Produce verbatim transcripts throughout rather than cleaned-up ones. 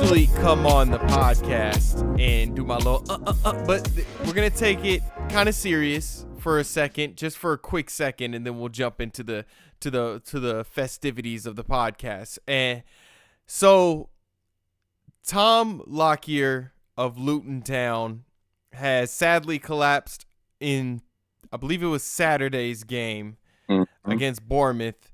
usually come on the podcast and do my little uh, uh, uh, but th- we're going to take it kind of serious for a second, just for a quick second, and then we'll jump into the to the to the festivities of the podcast. And so Tom Lockyer of Luton Town has sadly collapsed in, I believe it was Saturday's game mm-hmm. against Bournemouth,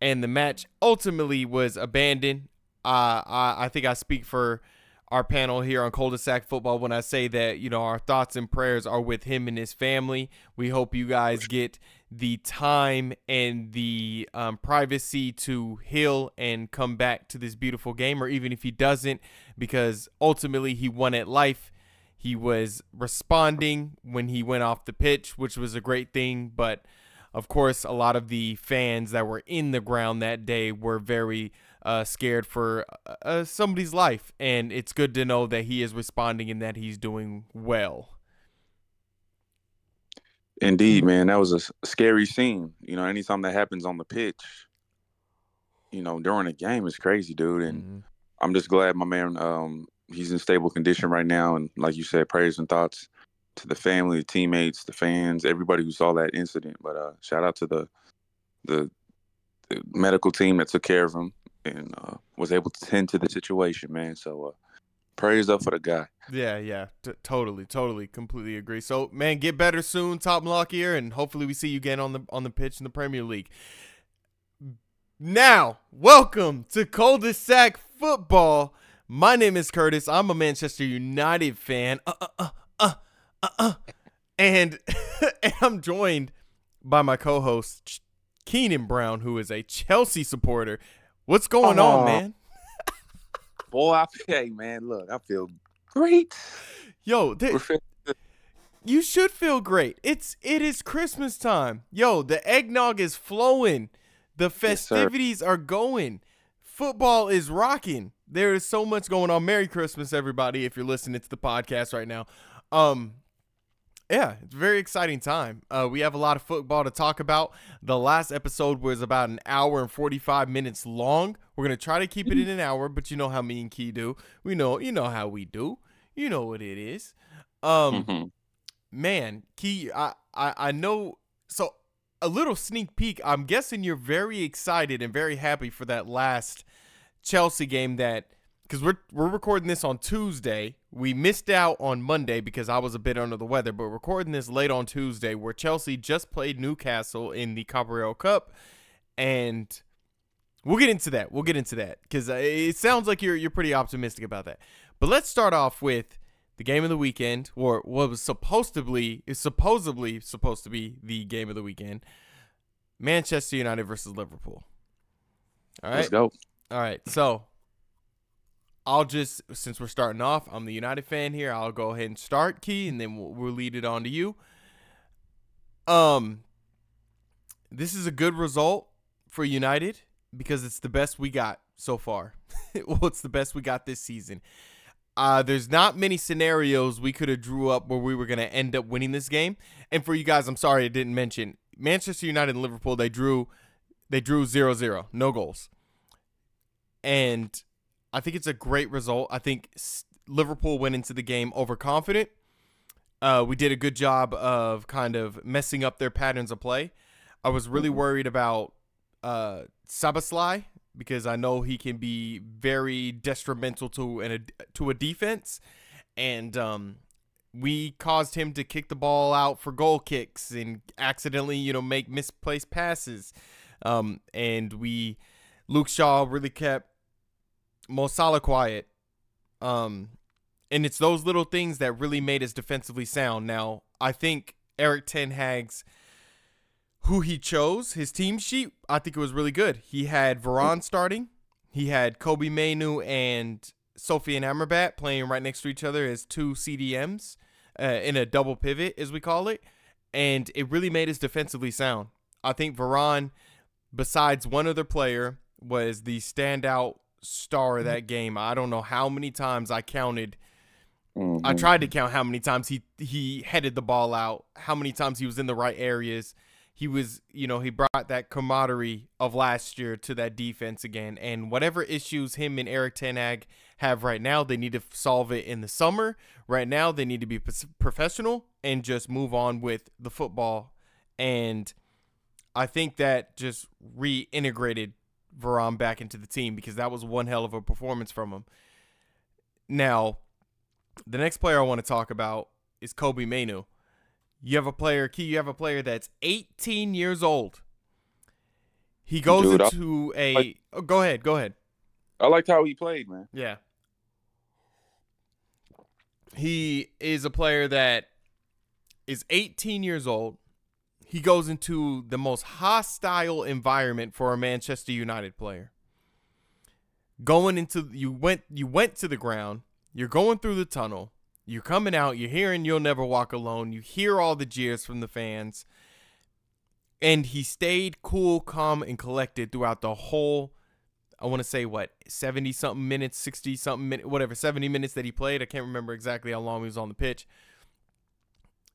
and the match ultimately was abandoned. Uh, I, I think I speak for our panel here on Cul-de-Sac Football when I say that, you know, our thoughts and prayers are with him and his family. We hope you guys get the time and the um, privacy to heal and come back to this beautiful game, or even if he doesn't, because ultimately he won at life. He was responding when he went off the pitch, which was a great thing, but of course, a lot of the fans that were in the ground that day were very uh, scared for uh, somebody's life, and it's good to know that he is responding and that he's doing well. Indeed, man, that was a scary scene. You know, anytime that happens on the pitch, you know, during a game, it's crazy, dude. And mm-hmm. I'm just glad my man, um, he's in stable condition right now. And like you said, prayers and thoughts to the family, the teammates, the fans, everybody who saw that incident. But uh, shout out to the, the the medical team that took care of him and uh, was able to tend to the situation, man. So uh, praise up for the guy. Yeah, yeah, T- totally, totally, completely agree. So, man, get better soon, Tom Lockyer, and hopefully we see you again on the on the pitch in the Premier League. Now, welcome to Cul-de-Sac Football. My name is Curtis. I'm a Manchester United fan. Uh, uh, uh, uh. Uh-uh. And, and I'm joined by my co-host, Ch- Keenan Brown, who is a Chelsea supporter. What's going uh, on, man? Boy, I, hey, man, look, I feel great. Yo, th- you should feel great. It's, it is Christmas time. Yo, the eggnog is flowing. The festivities yes, are going. Football is rocking. There is so much going on. Merry Christmas, everybody, if you're listening to the podcast right now. Um, yeah, it's a very exciting time. Uh, we have a lot of football to talk about. The last episode was about an hour and forty-five minutes long. We're going to try to keep it in an hour, but you know how me and Key do. We know, you know how we do. You know what it is. Um, mm-hmm. man, Key, I, I, I know. So a little sneak peek. I'm guessing you're very excited and very happy for that last Chelsea game that, because we're we're recording this on Tuesday. We missed out on Monday because I was a bit under the weather, but recording this late on Tuesday, where Chelsea just played Newcastle in the Carabao Cup, and we'll get into that. We'll get into that because it sounds like you're you're pretty optimistic about that. But let's start off with the game of the weekend, or what was supposedly is supposedly supposed to be the game of the weekend: Manchester United versus Liverpool. All right, let's go. All right, so. I'll just, since we're starting off, I'm the United fan here. I'll go ahead and start, Key, and then we'll, we'll lead it on to you. Um, this is a good result for United because it's the best we got so far. Well, it's the best we got this season. Uh, there's not many scenarios we could have drew up where we were going to end up winning this game. And for you guys, I'm sorry I didn't mention, Manchester United and Liverpool, they drew, they drew zero zero, no goals. And I think it's a great result. I think Liverpool went into the game overconfident. Uh, we did a good job of kind of messing up their patterns of play. I was really worried about uh, Szoboszlai because I know he can be very detrimental to an, to a defense. And um, we caused him to kick the ball out for goal kicks and accidentally, you know, make misplaced passes. Um, and we, Luke Shaw really kept Mo Salah quiet, um, and it's those little things that really made us defensively sound. Now, I think Eric Ten Hag's, who he chose, his team sheet, I think it was really good. He had Varane starting. He had Kobbie Mainoo and Sofian Amrabat playing right next to each other as two C D Ms uh, in a double pivot, as we call it, and it really made us defensively sound. I think Varane, besides one other player, was the standout star of that game. I don't know how many times I counted. Mm-hmm. I tried to count how many times he he headed the ball out, how many times he was in the right areas. he was, you know, he brought that camaraderie of last year to that defense again. And whatever issues him and Eric Ten Hag have right now, they need to solve it in the summer. Right now, they need to be professional and just move on with the football. And I think that just reintegrated Varane back into the team, because that was one hell of a performance from him. Now, the next player I want to talk about is Kobbie Mainoo. You have a player, Key, you have a player that's eighteen years old. He goes Dude, into I, a I, oh, go ahead, go ahead. I liked how he played, man. Yeah. He is a player that is eighteen years old. He goes into the most hostile environment for a Manchester United player. Going into you went you went to the ground, you're going through the tunnel. You're coming out, you're hearing "You'll Never Walk Alone." You hear all the jeers from the fans. And he stayed cool, calm, and collected throughout the whole, I want to say, what, seventy-something minutes, sixty-something minutes, whatever, seventy minutes that he played. I can't remember exactly how long he was on the pitch.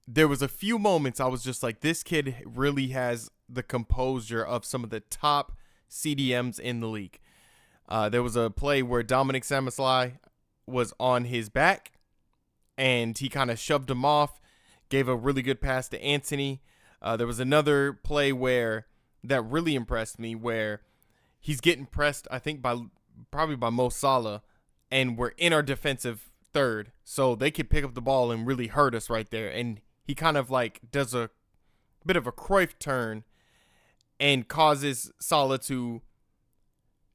There was a few moments I was just like, this kid really has the composure of some of the top C D Ms in the league. Uh, there was a play where Dominic Szoboszlai was on his back, and he kind of shoved him off, gave a really good pass to Anthony. Uh, there was another play where that really impressed me, where he's getting pressed, I think, by probably by Mo Salah, and we're in our defensive third, so they could pick up the ball and really hurt us right there. And he kind of like does a bit of a Cruyff turn and causes Salah to,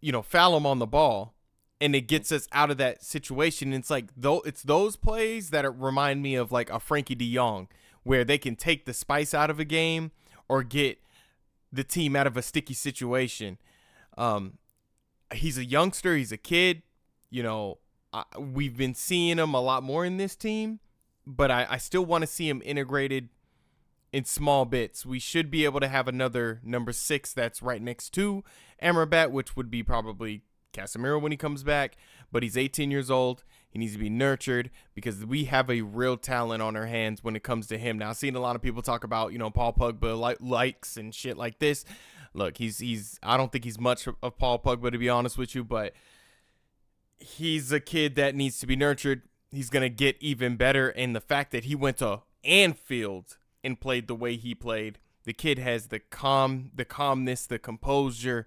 you know, foul him on the ball. And it gets us out of that situation. It's like though it's those plays that remind me of like a Frankie de Jong, where they can take the spice out of a game or get the team out of a sticky situation. Um, he's a youngster. He's a kid. You know, I, we've been seeing him a lot more in this team, but I, I still want to see him integrated in small bits. We should be able to have another number six that's right next to Amrabat, which would be probably Casemiro when he comes back, but he's eighteen years old. He needs to be nurtured because we have a real talent on our hands when it comes to him. Now, I've seen a lot of people talk about, you know, Paul Pogba li- likes and shit like this. Look, he's, he's, I don't think he's much of Paul Pogba, to be honest with you, but he's a kid that needs to be nurtured. He's going to get even better. And the fact that he went to Anfield and played the way he played, the kid has the calm, the calmness, the composure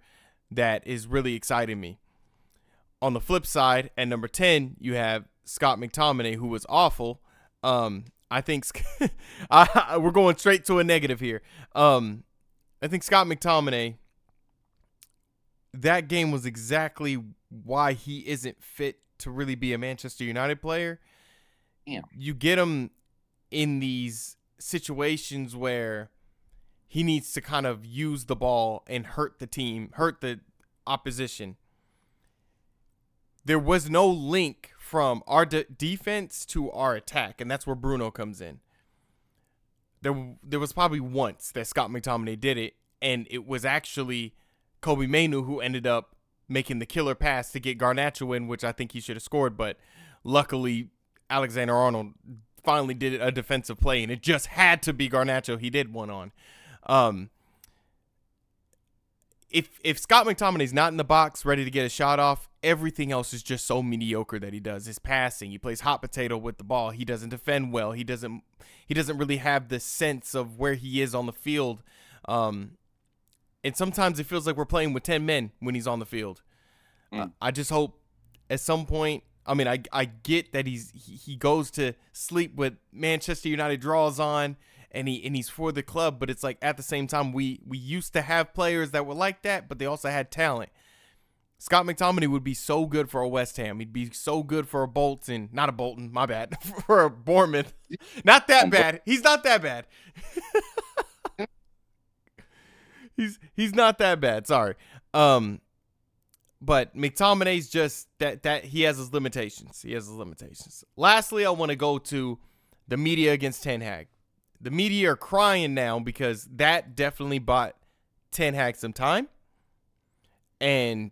that is really exciting me. On the flip side, at number ten, you have Scott McTominay, who was awful. Um, I think I, we're going straight to a negative here. Um, I think Scott McTominay, that game was exactly why he isn't fit to really be a Manchester United player. Yeah. You get him in these situations where he needs to kind of use the ball and hurt the team, hurt the opposition. There was no link from our de- defense to our attack, and that's where Bruno comes in. There there was probably once that Scott McTominay did it, and it was actually Kobbie Mainoo who ended up making the killer pass to get Garnacho in, which I think he should have scored, but luckily Alexander-Arnold finally did a defensive play, and it just had to be Garnacho. He did one on. Um, If if Scott McTominay's not in the box, ready to get a shot off, everything else is just so mediocre that he does. His passing, he plays hot potato with the ball. He doesn't defend well. He doesn't he doesn't really have the sense of where he is on the field. Um, and sometimes it feels like we're playing with ten men when he's on the field. Mm. Uh, I just hope at some point. I mean, I I get that he's he, he goes to sleep with Manchester United draws on. And he and he's for the club, but it's like at the same time we we used to have players that were like that, but they also had talent. Scott McTominay would be so good for a West Ham. He'd be so good for a Bolton, not a Bolton, my bad, for a Bournemouth. Not that bad. He's not that bad. he's he's not that bad. Sorry, um, but McTominay's just that that he has his limitations. He has his limitations. Lastly, I want to go to the media against Ten Hag. The media are crying now because that definitely bought Ten Hag some time. And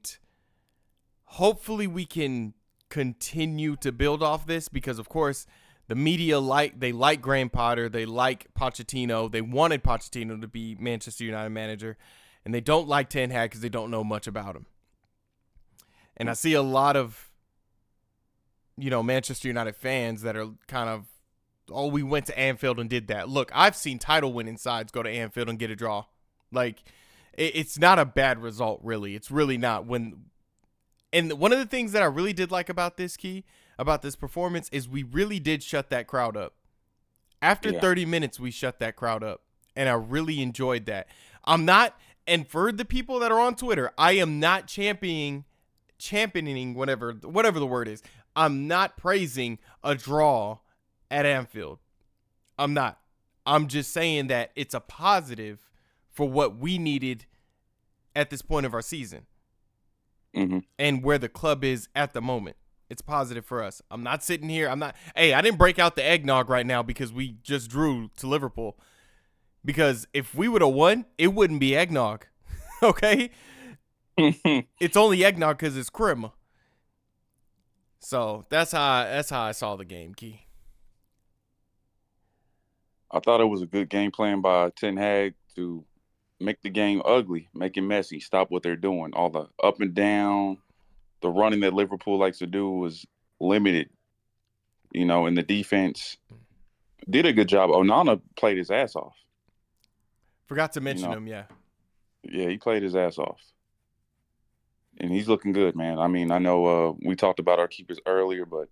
hopefully we can continue to build off this because, of course, The media, like they like Graham Potter, they like Pochettino. They wanted Pochettino to be Manchester United manager, and they don't like Ten Hag because they don't know much about him. And I see a lot of, you know, Manchester United fans that are kind of, oh, we went to Anfield and did that. Look, I've seen title-winning sides go to Anfield and get a draw. Like, it, it's not a bad result, really. It's really not. When, and one of the things that I really did like about this, Key, about this performance, is we really did shut that crowd up. After yeah. thirty minutes, we shut that crowd up, and I really enjoyed that. I'm not, and for the people that are on Twitter, I am not championing, championing whatever, whatever the word is. I'm not praising a draw at Anfield. I'm not. I'm just saying that it's a positive for what we needed at this point of our season mm-hmm. and where the club is at the moment. It's positive for us. I'm not sitting here. I'm not. Hey, I didn't break out the eggnog right now because we just drew to Liverpool. Because if we would have won, it wouldn't be eggnog. Okay? It's only eggnog because it's crema. So that's how I, that's how I saw the game, Key. I thought it was a good game plan by Ten Hag to make the game ugly, make it messy, stop what they're doing. All the up and down, the running that Liverpool likes to do was limited, you know, and the defense did a good job. Onana played his ass off. Forgot to mention you know? him, yeah. Yeah, he played his ass off. And he's looking good, man. I mean, I know uh, we talked about our keepers earlier, but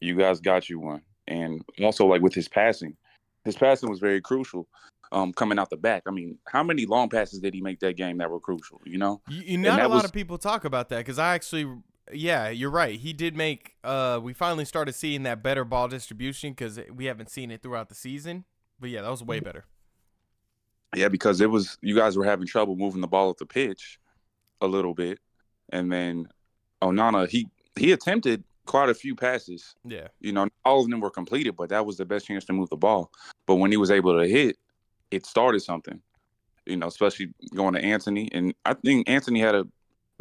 you guys got you one. And also, like, with his passing, his passing was very crucial um, coming out the back. I mean, how many long passes did he make that game that were crucial, you know? You, you not a lot was... of people talk about that because I actually – yeah, you're right. He did make uh, – we finally started seeing that better ball distribution because we haven't seen it throughout the season. But, yeah, that was way better. Yeah, because it was – you guys were having trouble moving the ball up the pitch a little bit, and then Onana he he attempted quite a few passes. Yeah, you know, all of them were completed, but that was the best chance to move the ball. But when he was able to hit, it started something. You know, especially going to Anthony, and I think Anthony had a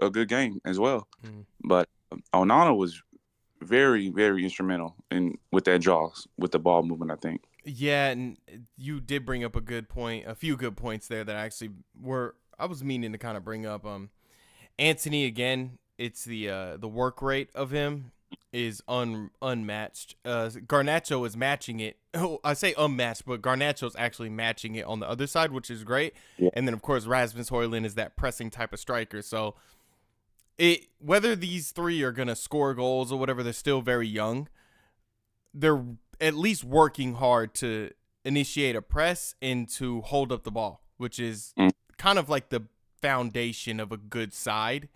a good game as well. Mm. But Onana was very very instrumental in with that jaws with the ball movement, I think. Yeah, and you did bring up a good point, a few good points there that actually were I was meaning to kind of bring up. Um. Anthony again, it's the uh, the work rate of him is un unmatched. Uh, Garnacho is matching it. Oh, I say unmatched, but Garnacho is actually matching it on the other side, which is great. Yeah. And then of course Rasmus Højlund is that pressing type of striker. So it whether these three are gonna score goals or whatever, they're still very young. They're at least working hard to initiate a press and to hold up the ball, which is mm. kind of like the foundation of a good side.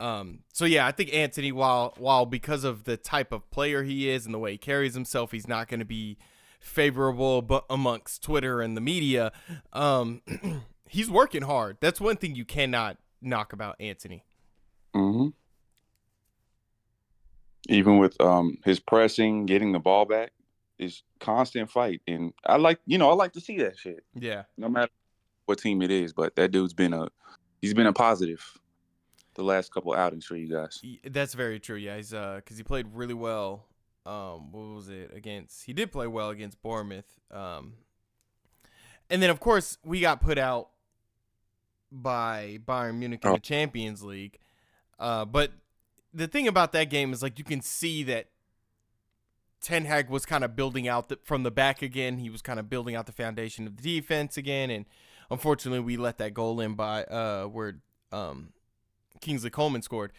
Um, so yeah, I think Anthony, while while because of the type of player he is and the way he carries himself, he's not going to be favorable, but amongst Twitter and the media, um, he's working hard. That's one thing you cannot knock about Anthony. Mm-hmm. Even with um, his pressing, getting the ball back, is constant fight, and I like you know I like to see that shit. Yeah, no matter what team it is, but that dude's been a he's been a positive the last couple outings for you guys. That's very true. Yeah, he's uh because he played really well. Um, what was it against? He did play well against Bournemouth. Um, and then of course we got put out by Bayern Munich in oh. the Champions League. Uh, but the thing about that game is like you can see that Ten Hag was kind of building out the, from the back again. He was kind of building out the foundation of the defense again, and unfortunately, we let that goal in by uh, where um, Kingsley Coleman scored.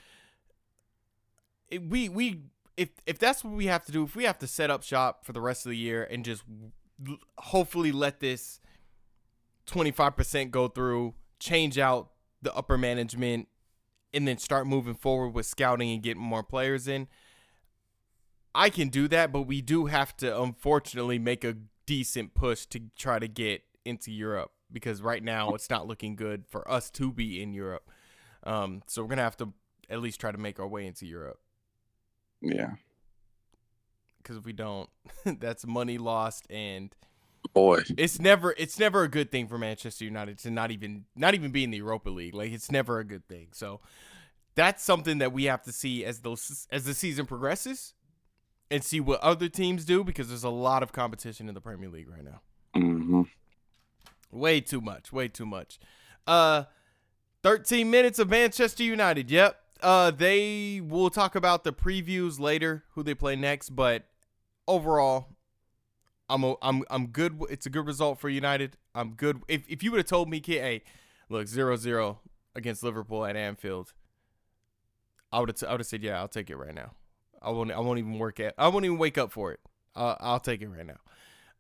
It, we we if if that's what we have to do, if we have to set up shop for the rest of the year and just l- hopefully let this twenty-five percent go through, change out the upper management, and then start moving forward with scouting and getting more players in, I can do that. But we do have to, unfortunately, make a decent push to try to get into Europe, because right now it's not looking good for us to be in Europe. Um, so we're going to have to at least try to make our way into Europe. Yeah. Because if we don't, that's money lost. And boy, it's never, it's never a good thing for Manchester United to not even, not even be in the Europa League. Like, it's never a good thing. So that's something that we have to see as those, as the season progresses. and see what other teams do, because there's a lot of competition in the Premier League right now. Mm-hmm. Way too much. Way too much. Uh, thirteen minutes of Manchester United. Yep. Uh, they will talk about the previews later, who they play next. But overall, I'm a, I'm I'm good. It's a good result for United. I'm good. If if you would have told me, kid, hey, look, zero zero against Liverpool at Anfield, I would have I would have said, yeah, I'll take it right now. I won't I won't even work at I won't even wake up for it. Uh, I'll take it right now.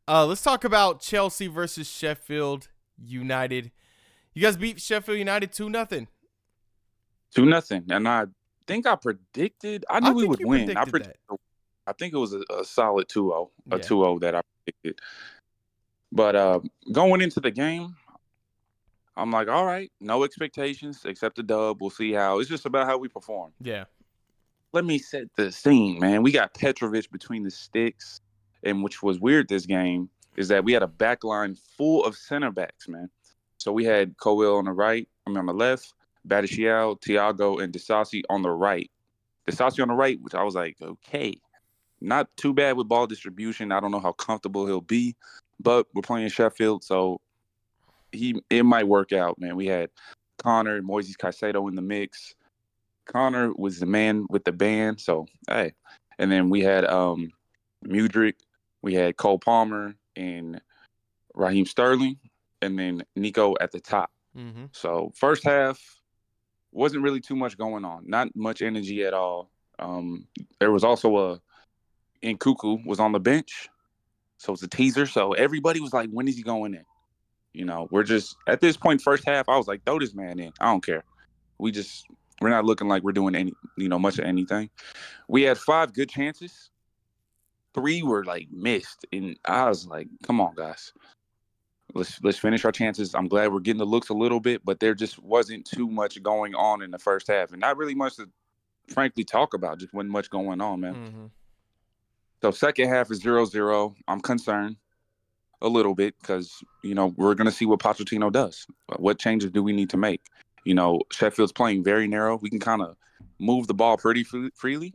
Uh, let's talk about Chelsea versus Sheffield United. You guys beat Sheffield United two nothing. two nothing. And I think I predicted I knew I we would win. Predicted I predicted that. I think it was a, a solid two oh, a yeah. two oh that I predicted. But uh, going into the game, I'm like, all right, no expectations except the dub. We'll see how. It's just about how we perform. Yeah. Let me set the scene, man. We got Petrović between the sticks, and which was weird this game is that we had a back line full of center backs, man. So we had Cole on the right, I mean on the left, Badiashile, Thiago, and Disasi on the right. Disasi on the right, which I was like, okay. Not too bad with ball distribution. I don't know how comfortable he'll be, but we're playing Sheffield, so he it might work out, man. We had Connor, Moises Caicedo in the mix. Connor was the man with the band, so hey. And then we had um, Mudryk, we had Cole Palmer and Raheem Sterling, and then Nico at the top. Mm-hmm. So first half wasn't really too much going on, not much energy at all. Um, there was also a And Cuckoo was on the bench, so it's a teaser. So everybody was like, when is he going in? You know, we're just at this point, first half, I was like, throw this man in. I don't care. We just, we're not looking like we're doing any, you know, much of anything. We had five good chances. Three were like missed. And I was like, come on, guys. Let's let's finish our chances. I'm glad we're getting the looks a little bit, but there just wasn't too much going on in the first half. And not really much to frankly talk about. Just wasn't much going on, man. Mm-hmm. So second half is zero zero. I'm concerned a little bit because, you know, we're going to see what Pochettino does. What changes do we need to make? You know, Sheffield's playing very narrow. We can kind of move the ball pretty free- freely.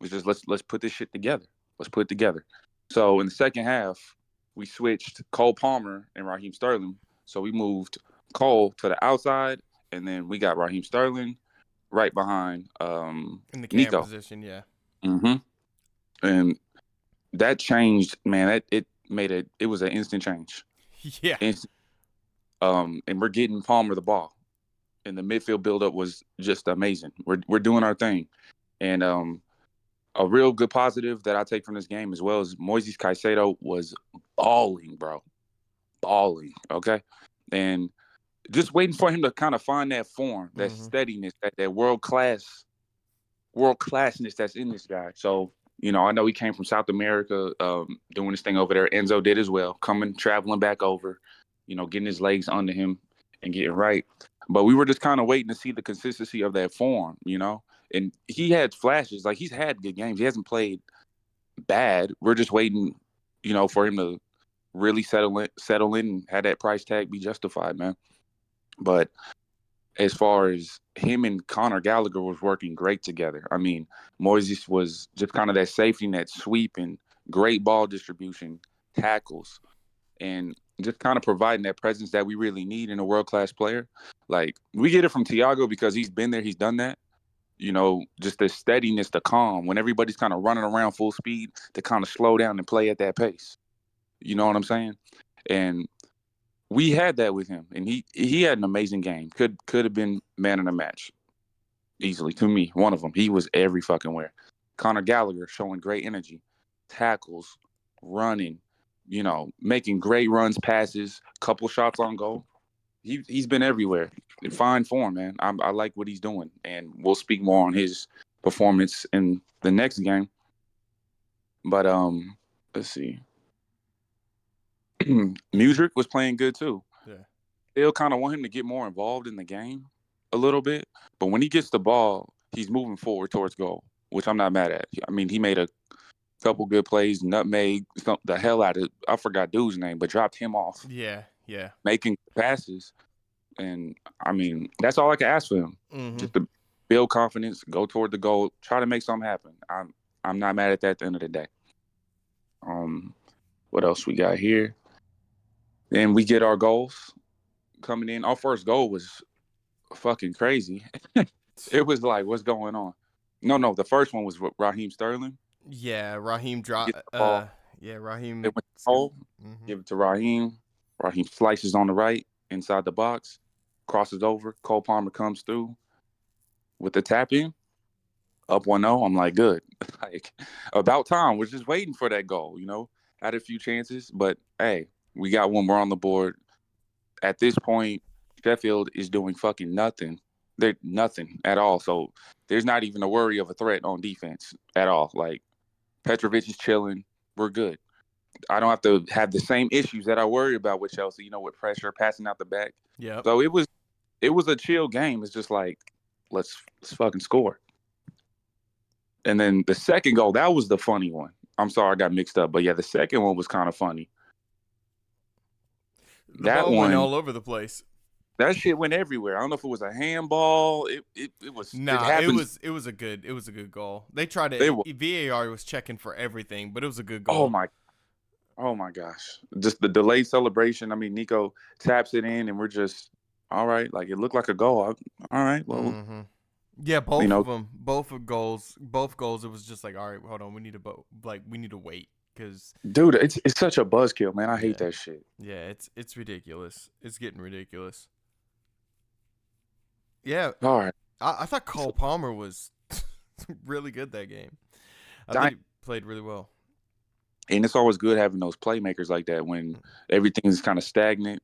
It's just let's let's put this shit together. Let's put it together. So in the second half, we switched Cole Palmer and Raheem Sterling. So we moved Cole to the outside, and then we got Raheem Sterling right behind um, in the Nico position. Yeah. Mm-hmm. And that changed, man. That it made it. It was an instant change. Yeah. Instant, um, and we're getting Palmer the ball, and the midfield buildup was just amazing. We're we're doing our thing, and um, a real good positive that I take from this game as well is Moises Caicedo was balling, bro, balling. Okay, and just waiting for him to kind of find that form, that mm-hmm. steadiness, that that world class, world classness that's in this guy. So. You know, I know he came from South America um, doing this thing over there. Enzo did as well, coming, traveling back over, you know, getting his legs under him and getting right. But we were just kind of waiting to see the consistency of that form, you know. And he had flashes. Like, he's had good games. He hasn't played bad. We're just waiting, you know, for him to really settle in, settle in and have that price tag be justified, man. But as far as him and Conor Gallagher was working great together. I mean, Moises was just kind of that safety net sweep and great ball distribution, tackles, and just kind of providing that presence that we really need in a world-class player. Like, we get it from Thiago because he's been there, he's done that. You know, just the steadiness, the calm, when everybody's kind of running around full speed to kind of slow down and play at that pace. You know what I'm saying? And we had that with him, and he he had an amazing game. Could could have been man of the match easily to me, one of them. He was every fucking where. Conor Gallagher showing great energy, tackles, running, you know, making great runs, passes, couple shots on goal. He, he's been everywhere in fine form, man. I, I like what he's doing, and we'll speak more on his performance in the next game. But um, let's see. Mudryk was playing good too. Yeah. They'll kind of want him to get more involved in the game a little bit. But when he gets the ball, he's moving forward towards goal, which I'm not mad at. I mean, he made a couple good plays, nutmeg, the hell out of, I forgot dude's name, but dropped him off. Yeah, yeah. Making passes. And, I mean, that's all I can ask for him. Mm-hmm. Just to build confidence, go toward the goal, try to make something happen. I I'm not mad at that at the end of the day. Um, what else we got here? Then we get our goals coming in. Our first goal was fucking crazy. It was like, what's going on? No, no, the first one was Raheem Sterling. Yeah, Raheem dropped. Uh, yeah, Raheem. It went to goal, mm-hmm. Give it to Raheem. Raheem slices on the right inside the box, crosses over. Cole Palmer comes through with the tap in. Up one nil, I'm like, good. Like, about time. We're just waiting for that goal, you know? Had a few chances, but, hey, we got one more on the board. At this point, Sheffield is doing fucking nothing. They're nothing at all. So there's not even a worry of a threat on defense at all. Like, Petrović is chilling. We're good. I don't have to have the same issues that I worry about with Chelsea, you know, with pressure, passing out the back. Yeah. So it was it was a chill game. It's just like, let's, let's fucking score. And then the second goal, that was the funny one. I'm sorry, I got mixed up. But, yeah, the second one was kind of funny. The that ball one went all over the place. That shit went everywhere. I don't know if it was a handball. It it, it was. Nah, it, it was it was a good it was a good goal. They tried to. They were, V A R was checking for everything, but it was a good goal. Oh my, oh my gosh! Just the delayed celebration. I mean, Nico taps it in, and we're just all right. Like it looked like a goal. I, all right, well. Mm-hmm. Yeah, both you know, of them, both of goals, both goals. It was just like, all right, hold on, we need to, bo- like, we need to wait, cause dude, it's it's such a buzzkill, man. I hate yeah. that shit. Yeah, it's it's ridiculous. It's getting ridiculous. Yeah, all right. I, I thought Cole Palmer was really good that game. I think he played really well. And it's always good having those playmakers like that when everything's kind of stagnant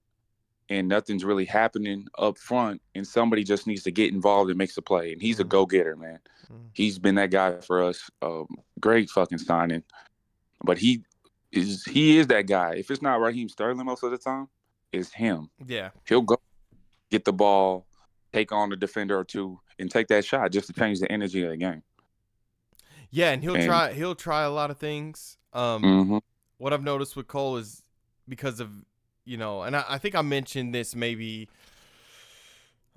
and nothing's really happening up front, and somebody just needs to get involved and makes a play. And he's mm-hmm. a go-getter, man. Mm-hmm. He's been that guy for us. Um, great fucking signing. But he is he is that guy. If it's not Raheem Sterling most of the time, it's him. Yeah. He'll go get the ball, take on the defender or two, and take that shot just to change the energy of the game. Yeah, and he'll and, try he'll try a lot of things. Um, mm-hmm. What I've noticed with Cole is because of You know, and I, I think I mentioned this maybe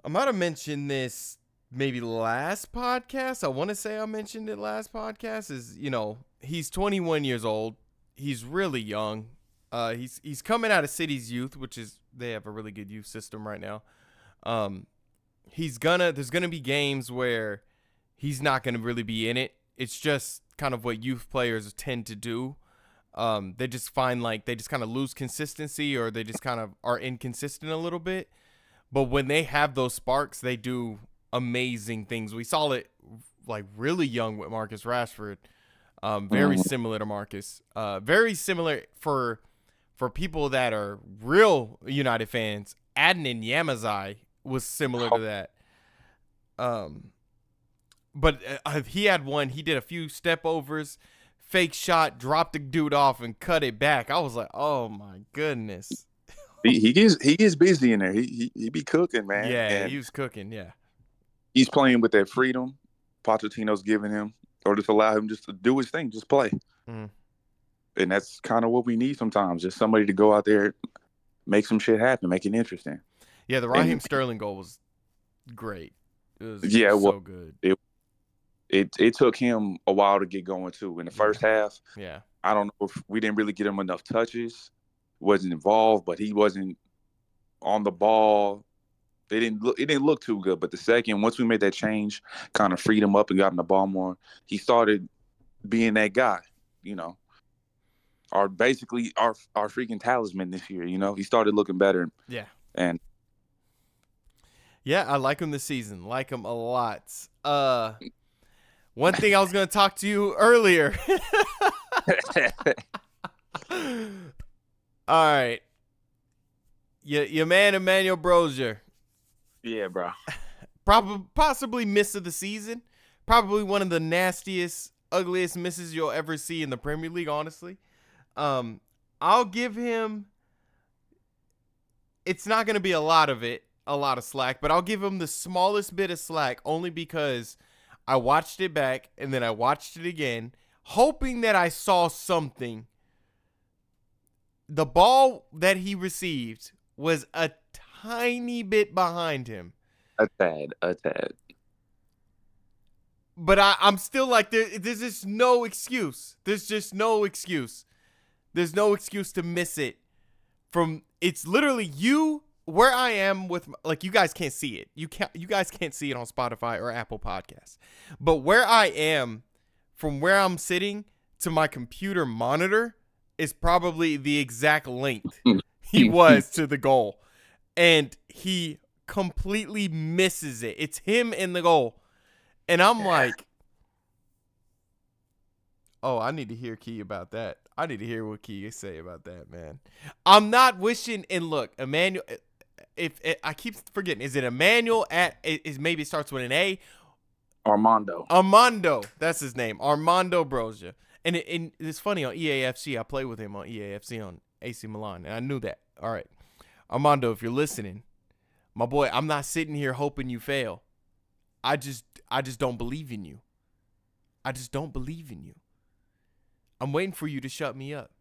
I might have mentioned this maybe last podcast. I want to say I mentioned it last podcast is, you know, he's twenty-one years old. He's really young. Uh, he's he's coming out of City's youth, which is they have a really good youth system right now. Um, he's gonna there's going to be games where he's not going to really be in it. It's just kind of what youth players tend to do. Um, they just find like they just kind of lose consistency or they just kind of are inconsistent a little bit. But when they have those sparks, they do amazing things. We saw it like really young with Marcus Rashford. Um, very similar to Marcus. Uh, very similar for for people that are real United fans. Adnan Yamazai was similar to that. Um, but uh, he had one. He did a few step overs. Fake shot, dropped the dude off and cut it back. I was like, oh my goodness. he, he gets he gets busy in there. He he, he be cooking, man. Yeah, and he was cooking. Yeah, he's playing with that freedom Pochettino's giving him, or just allow him just to do his thing, just play. Mm. And that's kind of what we need sometimes, just somebody to go out there, make some shit happen, make it interesting. Yeah, the Raheem and, Sterling goal was great. It was yeah, so well, good. It, It it took him a while to get going, too. In the first yeah. half, yeah, I don't know if we didn't really get him enough touches, wasn't involved, but he wasn't on the ball. They didn't look, it didn't look too good. But the second, once we made that change, kind of freed him up and got him the ball more, he started being that guy, you know, our basically our our freaking talisman this year, you know. He started looking better. Yeah. And yeah, I like him this season. Like him a lot. Uh One thing I was going to talk to you earlier. All right. Your, your man, Emmanuel Brozier. Yeah, bro. Probably, possibly miss of the season. Probably one of the nastiest, ugliest misses you'll ever see in the Premier League, honestly. Um, I'll give him – it's not going to be a lot of it, a lot of slack, but I'll give him the smallest bit of slack only because – I watched it back, and then I watched it again, hoping that I saw something. The ball that he received was a tiny bit behind him. A tad, a tad. But I, I'm still like, there, there's just no excuse. There's just no excuse. There's no excuse to miss it. From it's literally you where I am with, like, you guys can't see it. You can't. You guys can't see it on Spotify or Apple Podcasts. But where I am, from where I'm sitting to my computer monitor, is probably the exact length he was to the goal, and he completely misses it. It's him in the goal. And I'm like, oh, I need to hear Key about that. I need to hear what Key say about that, man. I'm not wishing. And look, Emmanuel, if, if I keep forgetting, is it Emmanuel at? Is maybe it starts with an A. Armando. Armando, that's his name, Armando Broja. And, it, and it's funny on E A F C. I play with him on E A F C on A C Milan, and I knew that. All right, Armando, if you're listening, my boy, I'm not sitting here hoping you fail. I just, I just don't believe in you. I just don't believe in you. I'm waiting for you to shut me up.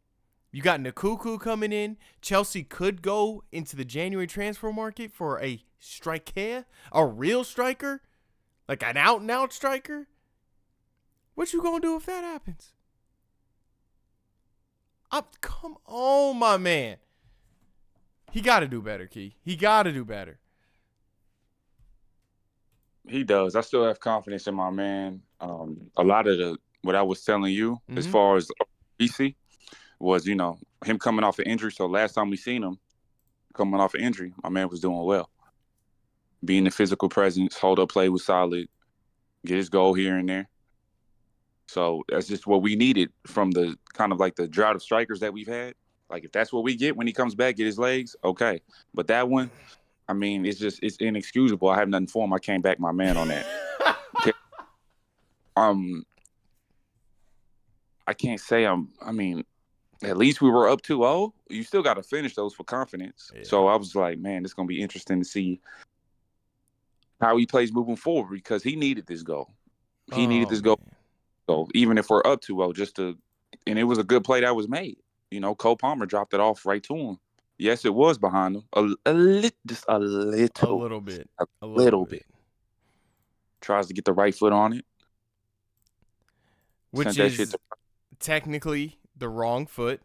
You got Nkuku coming in. Chelsea could go into the January transfer market for a striker, a real striker, like an out-and-out striker. What you gonna do if that happens? I'm, come on, my man. He got to do better, Key. He got to do better. He does. I still have confidence in my man. Um, a lot of the what I was telling you mm-hmm. as far as B C was, you know, him coming off an injury. So last time we seen him coming off an injury, my man was doing well. Being the physical presence, hold up play was solid, get his goal here and there. So that's just what we needed from the kind of like the drought of strikers that we've had. Like if that's what we get when he comes back, get his legs, okay. But that one, I mean, it's just it's inexcusable. I have nothing for him. I can't back my man on that. Okay. Um, I can't say I'm. I mean, at least we were up two oh. You still got to finish those for confidence. Yeah. So I was like, man, it's gonna be interesting to see how he plays moving forward because he needed this goal. He oh, needed this goal. Man. So even if we're up two oh, just to, and it was a good play that was made. You know, Cole Palmer dropped it off right to him. Yes, it was behind him. A, a little, just a little. A little bit. A, a little, little bit. bit. Tries to get the right foot on it. Which is to... technically the wrong foot.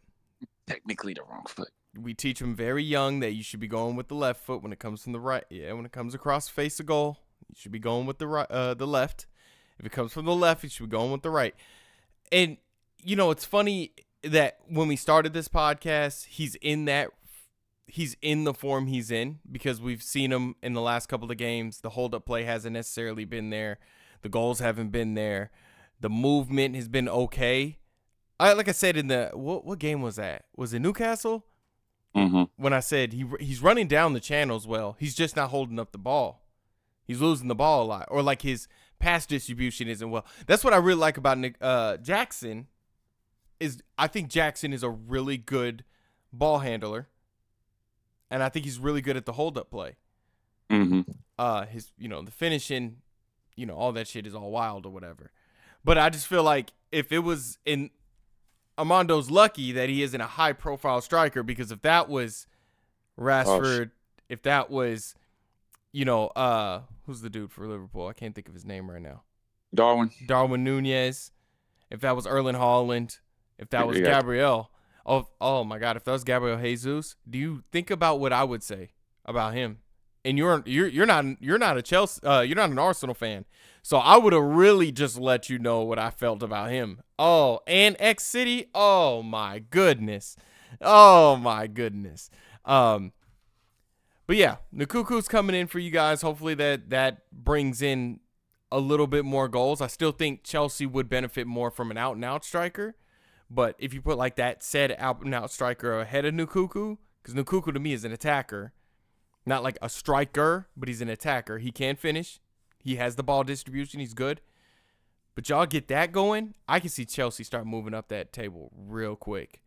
Technically the wrong foot. We teach them very young that you should be going with the left foot when it comes from the right. Yeah, when it comes across face of goal, you should be going with the right, uh, the left. If it comes from the left, it should be going with the right. And, you know, it's funny that when we started this podcast, he's in that he's in the form he's in because we've seen him in the last couple of games. The hold-up play hasn't necessarily been there. The goals haven't been there. The movement has been okay. I, like I said in the – what what game was that? Was it Newcastle? Mm-hmm. When I said he he's running down the channels well. He's just not holding up the ball. He's losing the ball a lot. Or like his – pass distribution isn't well. That's what I really like about Nick, uh, Jackson is I think Jackson is a really good ball handler, and I think he's really good at the hold up play. Mm-hmm. Uh, his you know the finishing, you know all that shit is all wild or whatever. But I just feel like if it was in Armando's lucky that he isn't a high profile striker because if that was Rashford, oh, if that was you know uh. Who's the dude for Liverpool? I can't think of his name right now. Darwin. Darwin Nunez. If that was Erling Haaland. If that was yeah. Gabriel. Oh, oh my God. If that was Gabriel Jesus, do you think about what I would say about him? And you're you're you're not you're not a Chelsea uh, you're not an Arsenal fan. So I would have really just let you know what I felt about him. Oh, and X City. Oh my goodness. Oh my goodness. Um But yeah, Nkuku's coming in for you guys. Hopefully that that brings in a little bit more goals. I still think Chelsea would benefit more from an out-and-out striker. But if you put like that said out-and-out striker ahead of Nkuku, because Nkuku to me is an attacker, not like a striker, but he's an attacker. He can finish. He has the ball distribution. He's good. But y'all get that going, I can see Chelsea start moving up that table real quick.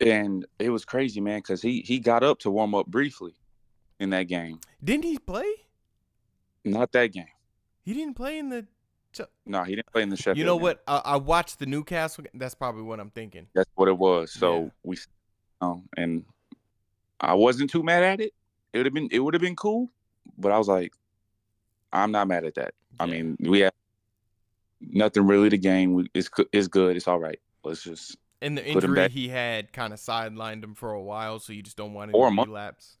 And it was crazy, man, because he, he got up to warm up briefly. In that game. Didn't he play? Not that game. He didn't play in the... No, he didn't play in the Sheffield. You know game. What? I, I watched the Newcastle. That's probably what I'm thinking. That's what it was. So yeah. we... Um, and I wasn't too mad at it. It would have been It would have been cool. But I was like, I'm not mad at that. Yeah. I mean, we had nothing really to gain. It's, it's good. It's all right. Let's just And the injury he had kind of sidelined him for a while, so you just don't want him to relapse.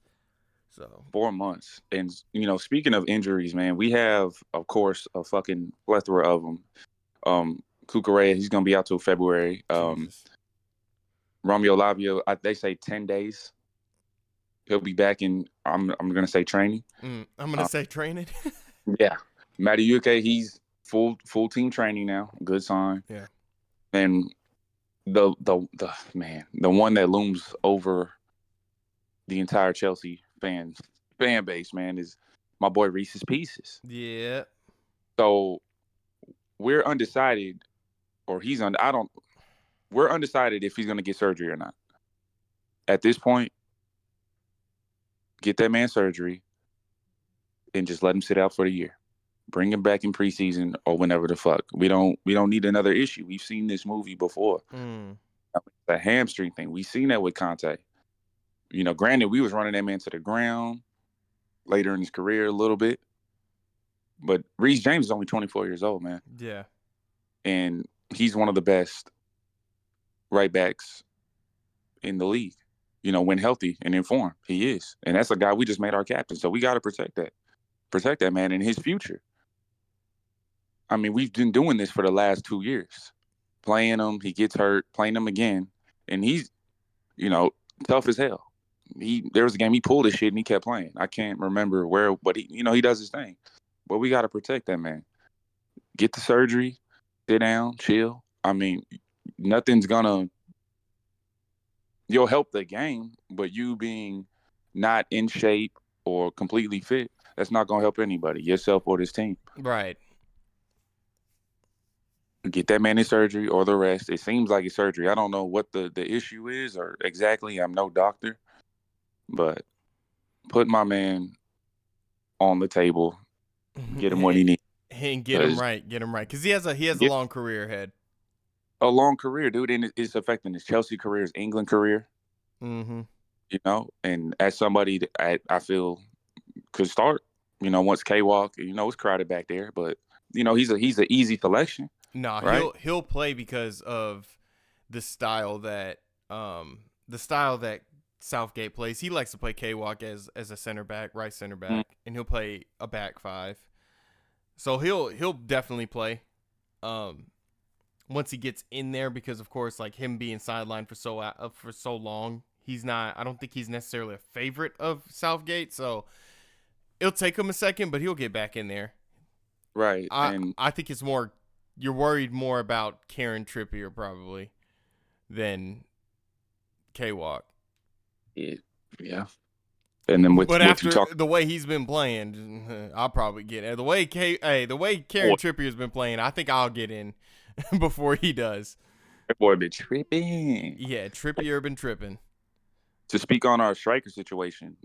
So four months. And, you know, speaking of injuries, man, we have, of course, a fucking plethora of them. Um, Cucurella, he's going to be out till February. Um, Romeo Lavia, I, they say ten days. He'll be back in, I'm I'm going to say training. Mm, I'm going to um, say training? Yeah. Mudryk, he's full full team training now. Good sign. Yeah. And the the the man, the one that looms over the entire Chelsea fan fan base, man, is my boy Reese's Pieces. Yeah. So we're undecided, or he's on. I don't. We're undecided if he's going to get surgery or not. At this point, get that man surgery, and just let him sit out for the year. Bring him back in preseason or whenever the fuck. We don't we don't need another issue. We've seen this movie before. Mm. The hamstring thing. We've seen that with Conte. You know, granted, we was running that man to the ground later in his career a little bit. But Reece James is only twenty-four years old, man. Yeah. And he's one of the best right backs in the league. You know, when healthy and in form, he is. And that's a guy we just made our captain. So we got to protect that. Protect that man and his future. I mean, we've been doing this for the last two years. Playing him, he gets hurt, playing him again. And he's, you know, tough as hell. He There was a game he pulled his shit and he kept playing. I can't remember where, but, he, you know, he does his thing. But we got to protect that man. Get the surgery, sit down, chill. I mean, nothing's going to – you'll help the game, but you being not in shape or completely fit, that's not going to help anybody, yourself or this team. Right. Get that man in surgery or the rest. It seems like it's surgery. I don't know what the, the issue is or exactly. I'm no doctor. But put my man on the table. Get him what he needs. And get him right. Get him right. Because he has a he has yeah, a long career ahead. A long career, dude. And it's affecting his Chelsea career, his England career. Mm-hmm. You know? And as somebody that I, I feel could start, you know, once K-Walk, you know, it's crowded back there. But, you know, he's a he's an easy selection. No, nah, right? he'll he'll play because of the style that um the style that Southgate plays. He likes to play K-Walk as as a center back, right center back, mm-hmm. and he'll play a back five. So he'll he'll definitely play um once he gets in there because of course like him being sidelined for so uh, for so long, he's not I don't think he's necessarily a favorite of Southgate, so it'll take him a second, but he'll get back in there. Right. I and- I think it's more You're worried more about Kieran Trippier probably than K-Walk. Yeah. yeah. And then with, but with after you talk- the way he's been playing, I'll probably get in. The way K, hey, the way Kieran Trippier's been playing, I think I'll get in before he does. That boy been tripping. Yeah, Trippier been tripping. To speak on our striker situation,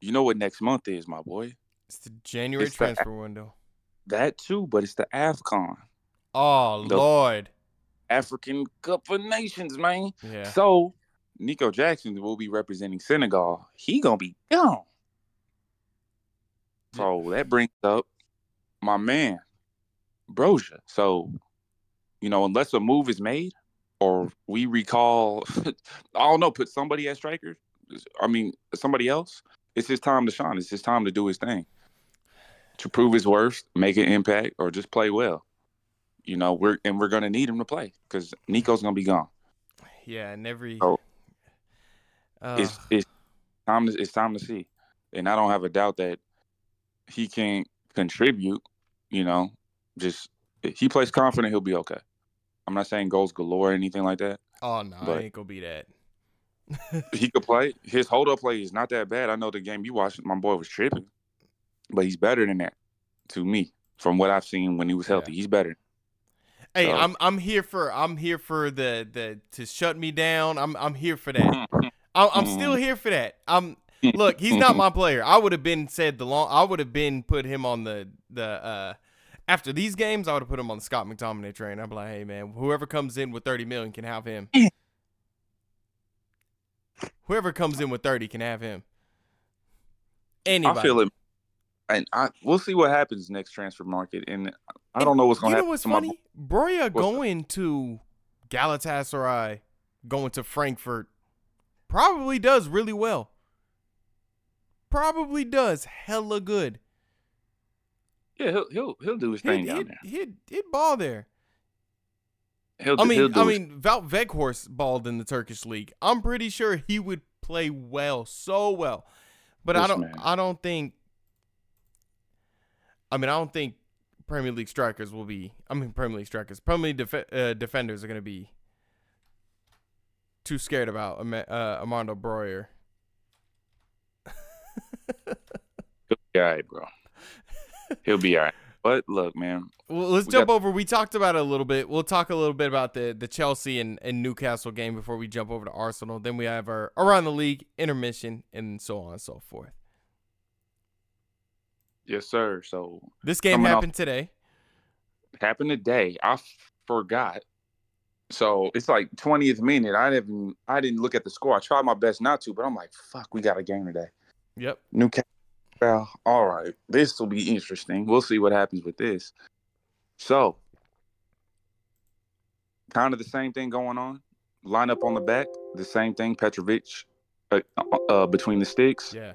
you know what next month is, my boy. It's the January it's transfer the- window. That too, but it's the AFCON. Oh, the Lord. African Cup of Nations, man. Yeah. So, Nico Jackson will be representing Senegal. He going to be gone. So, that brings up my man, Broja. So, you know, unless a move is made or we recall, I don't know, put somebody as striker. I mean, somebody else. It's his time to shine. It's his time to do his thing. To prove his worth, make an impact, or just play well. You know, we're and we're going to need him to play because Nico's going to be gone. Yeah, and every so, uh... it's, it's, time to, it's time to see. And I don't have a doubt that he can contribute, you know. Just if he plays confident, he'll be okay. I'm not saying goals galore or anything like that. Oh, no, it ain't going to be that. He could play. His hold-up play is not that bad. I know the game you watched, my boy was tripping. But he's better than that, to me, from what I've seen when he was healthy. Yeah. He's better. Hey, so. I'm I'm here for I'm here for the, the to shut me down. I'm I'm here for that. I'm, I'm still here for that. I'm look. He's not my player. I would have been said the long. I would have been put him on the the uh, after these games. I would have put him on the Scott McTominay train. I'd be like, hey man, whoever comes in with thirty million can have him. Whoever comes in with thirty can have him. Anybody. I feel it. and I, we'll see what happens next transfer market. And I don't and know what's going to happen. You know what's funny? My... Broya going up? to Galatasaray, going to Frankfurt, probably does really well. Probably does hella good. Yeah, he'll he'll he'll do his he'd, thing down he'd, there. He'd he'd ball there. He'll, I mean, he'll do I his... mean, Wout Weghorst balled in the Turkish league. I'm pretty sure he would play well, so well. But this I don't, man. I don't think. I mean, I don't think Premier League strikers will be. I mean, Premier League strikers, Premier League def- uh, defenders are going to be too scared about um, uh, Armando Breuer. He'll be all right, bro. He'll be all right. But look, man. Well, let's we jump got- over. We talked about it a little bit. We'll talk a little bit about the, the Chelsea and, and Newcastle game before we jump over to Arsenal. Then we have our Around the League, intermission, and so on and so forth. Yes, sir. So this game happened off, today. Happened today. I f- forgot. So it's like twentieth minute. I didn't. I didn't look at the score. I tried my best not to, but I'm like, fuck, we got a game today. Yep. Newcastle. Well, all right. This will be interesting. We'll see what happens with this. So, kind of the same thing going on. Line up on the back. The same thing. Petrović uh, uh, between the sticks. Yeah.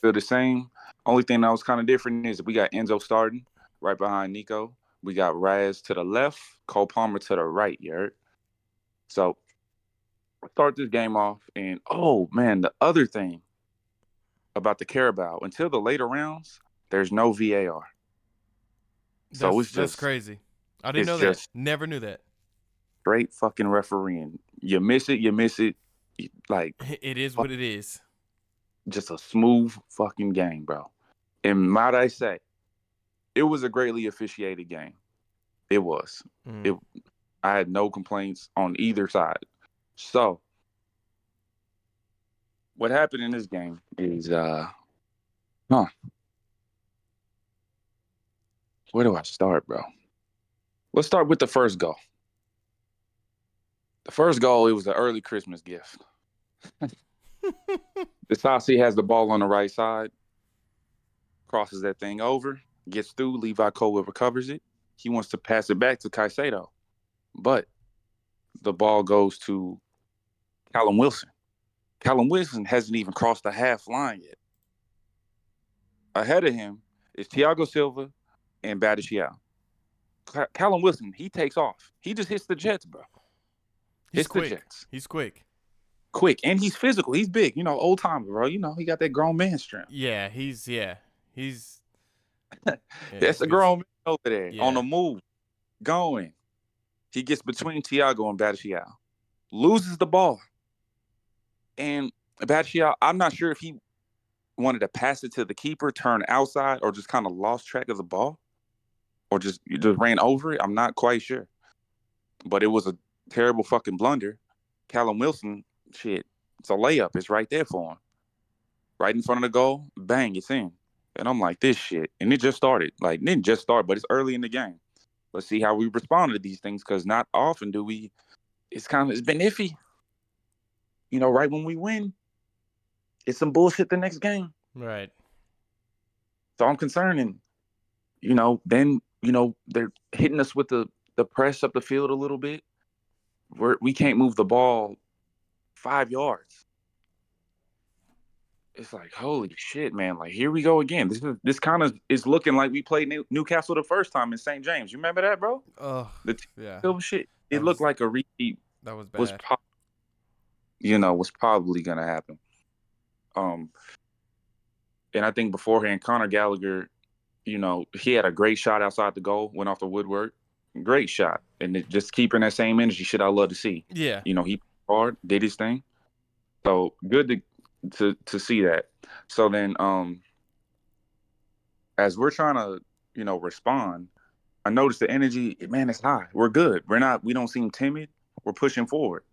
Feel the same. Only thing that was kind of different is we got Enzo starting right behind Nico. We got Raz to the left, Cole Palmer to the right, you heard? So, we'll start this game off. And, oh, man, the other thing about the Carabao, until the later rounds, there's no V A R. That's, so it's just, that's crazy. I didn't know that. Never knew that. Straight fucking refereeing. You miss it, you miss it. Like, it is what it is. Just a smooth fucking game, bro. And might I say, it was a greatly officiated game. It was. Mm. It. I had no complaints on either side. So, what happened in this game is, uh, huh? Where do I start, bro? Let's start with the first goal. The first goal, it was an early Christmas gift. The Sassi has the ball on the right side, crosses that thing over, gets through, Levi Colwill recovers it. He wants to pass it back to Caicedo, but the ball goes to Callum Wilson. Callum Wilson hasn't even crossed the half line yet. Ahead of him is Thiago Silva and Badiashile. Callum Wilson, he takes off. He just hits the Jets, bro. He's hits quick. The Jets. He's quick. Quick, and he's physical. He's big. You know, old timer, bro. You know, he got that grown man strength. Yeah, he's, yeah, he's. Yeah, that's a grown man over there, yeah, on the move, going. He gets between Thiago and Badiashile, loses the ball. And Badiashile, I'm not sure if he wanted to pass it to the keeper, turn outside, or just kind of lost track of the ball, or just, just ran over it. I'm not quite sure. But it was a terrible fucking blunder. Callum Wilson, shit, it's a layup. It's right there for him. Right in front of the goal, bang, it's in. And I'm like, this shit. And it just started. Like, it didn't just start, but it's early in the game. Let's see how we respond to these things, because not often do we. It's kind of, it's been iffy. You know, right when we win, it's some bullshit the next game. Right. So I'm concerned. And, you know, then, you know, they're hitting us with the, the press up the field a little bit. We're, we can't move the ball five yards. It's like, holy shit, man. Like, here we go again. This is, this kind of is looking like we played New, Newcastle the first time in Saint James. You remember that, bro? Oh, the t- yeah. Shit. It that looked was, like a repeat. That was bad. Was pop- you know, was probably going to happen. Um, and I think beforehand, Conor Gallagher, you know, he had a great shot outside the goal, went off the woodwork. Great shot. And it, just keeping that same energy, shit I love to see. Yeah. You know, he hard, did his thing. So good to to, to see that. So then um, as we're trying to, you know, respond, I noticed the energy, man, it's high. We're good. We're not, we don't seem timid. We're pushing forward.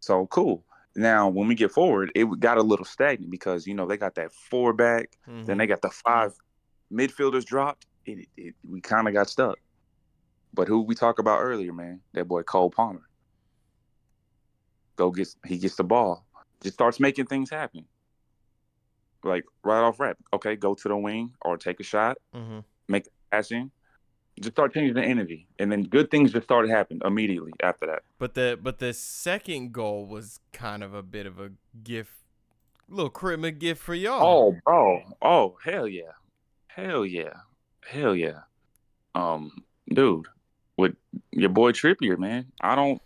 So cool. Now, when we get forward, it got a little stagnant because, you know, they got that four back. Mm-hmm. Then they got the five midfielders dropped. It, it, we kind of got stuck. But who we talked about earlier, man, that boy Cole Palmer. Go gets, he gets the ball. Just starts making things happen. like right off rap. Okay, go to the wing or take a shot, mm-hmm. make a pass in. Just start changing the energy, and then good things just started happening immediately after that. But the but the second goal was kind of a bit of a gift, little Christmas gift for y'all. Oh, bro, oh hell yeah, hell yeah, hell yeah, um, dude, with your boy Trippier, man. I don't.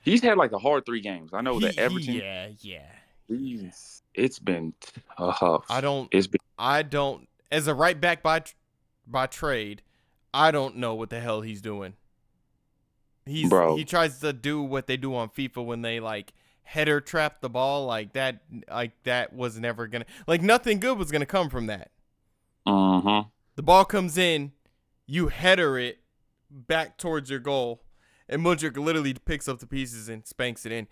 He's had like a hard three games. I know that Everton. Yeah, yeah. He's, it's been tough. I don't. It's been. I don't. As a right back by by trade. I don't know what the hell he's doing. He's Bro. He tries to do what they do on FIFA when they like header trap the ball like that. Like that was never gonna like nothing good was gonna come from that. Uh huh. The ball comes in, you header it back towards your goal, and Mudryk literally picks up the pieces and spanks it in.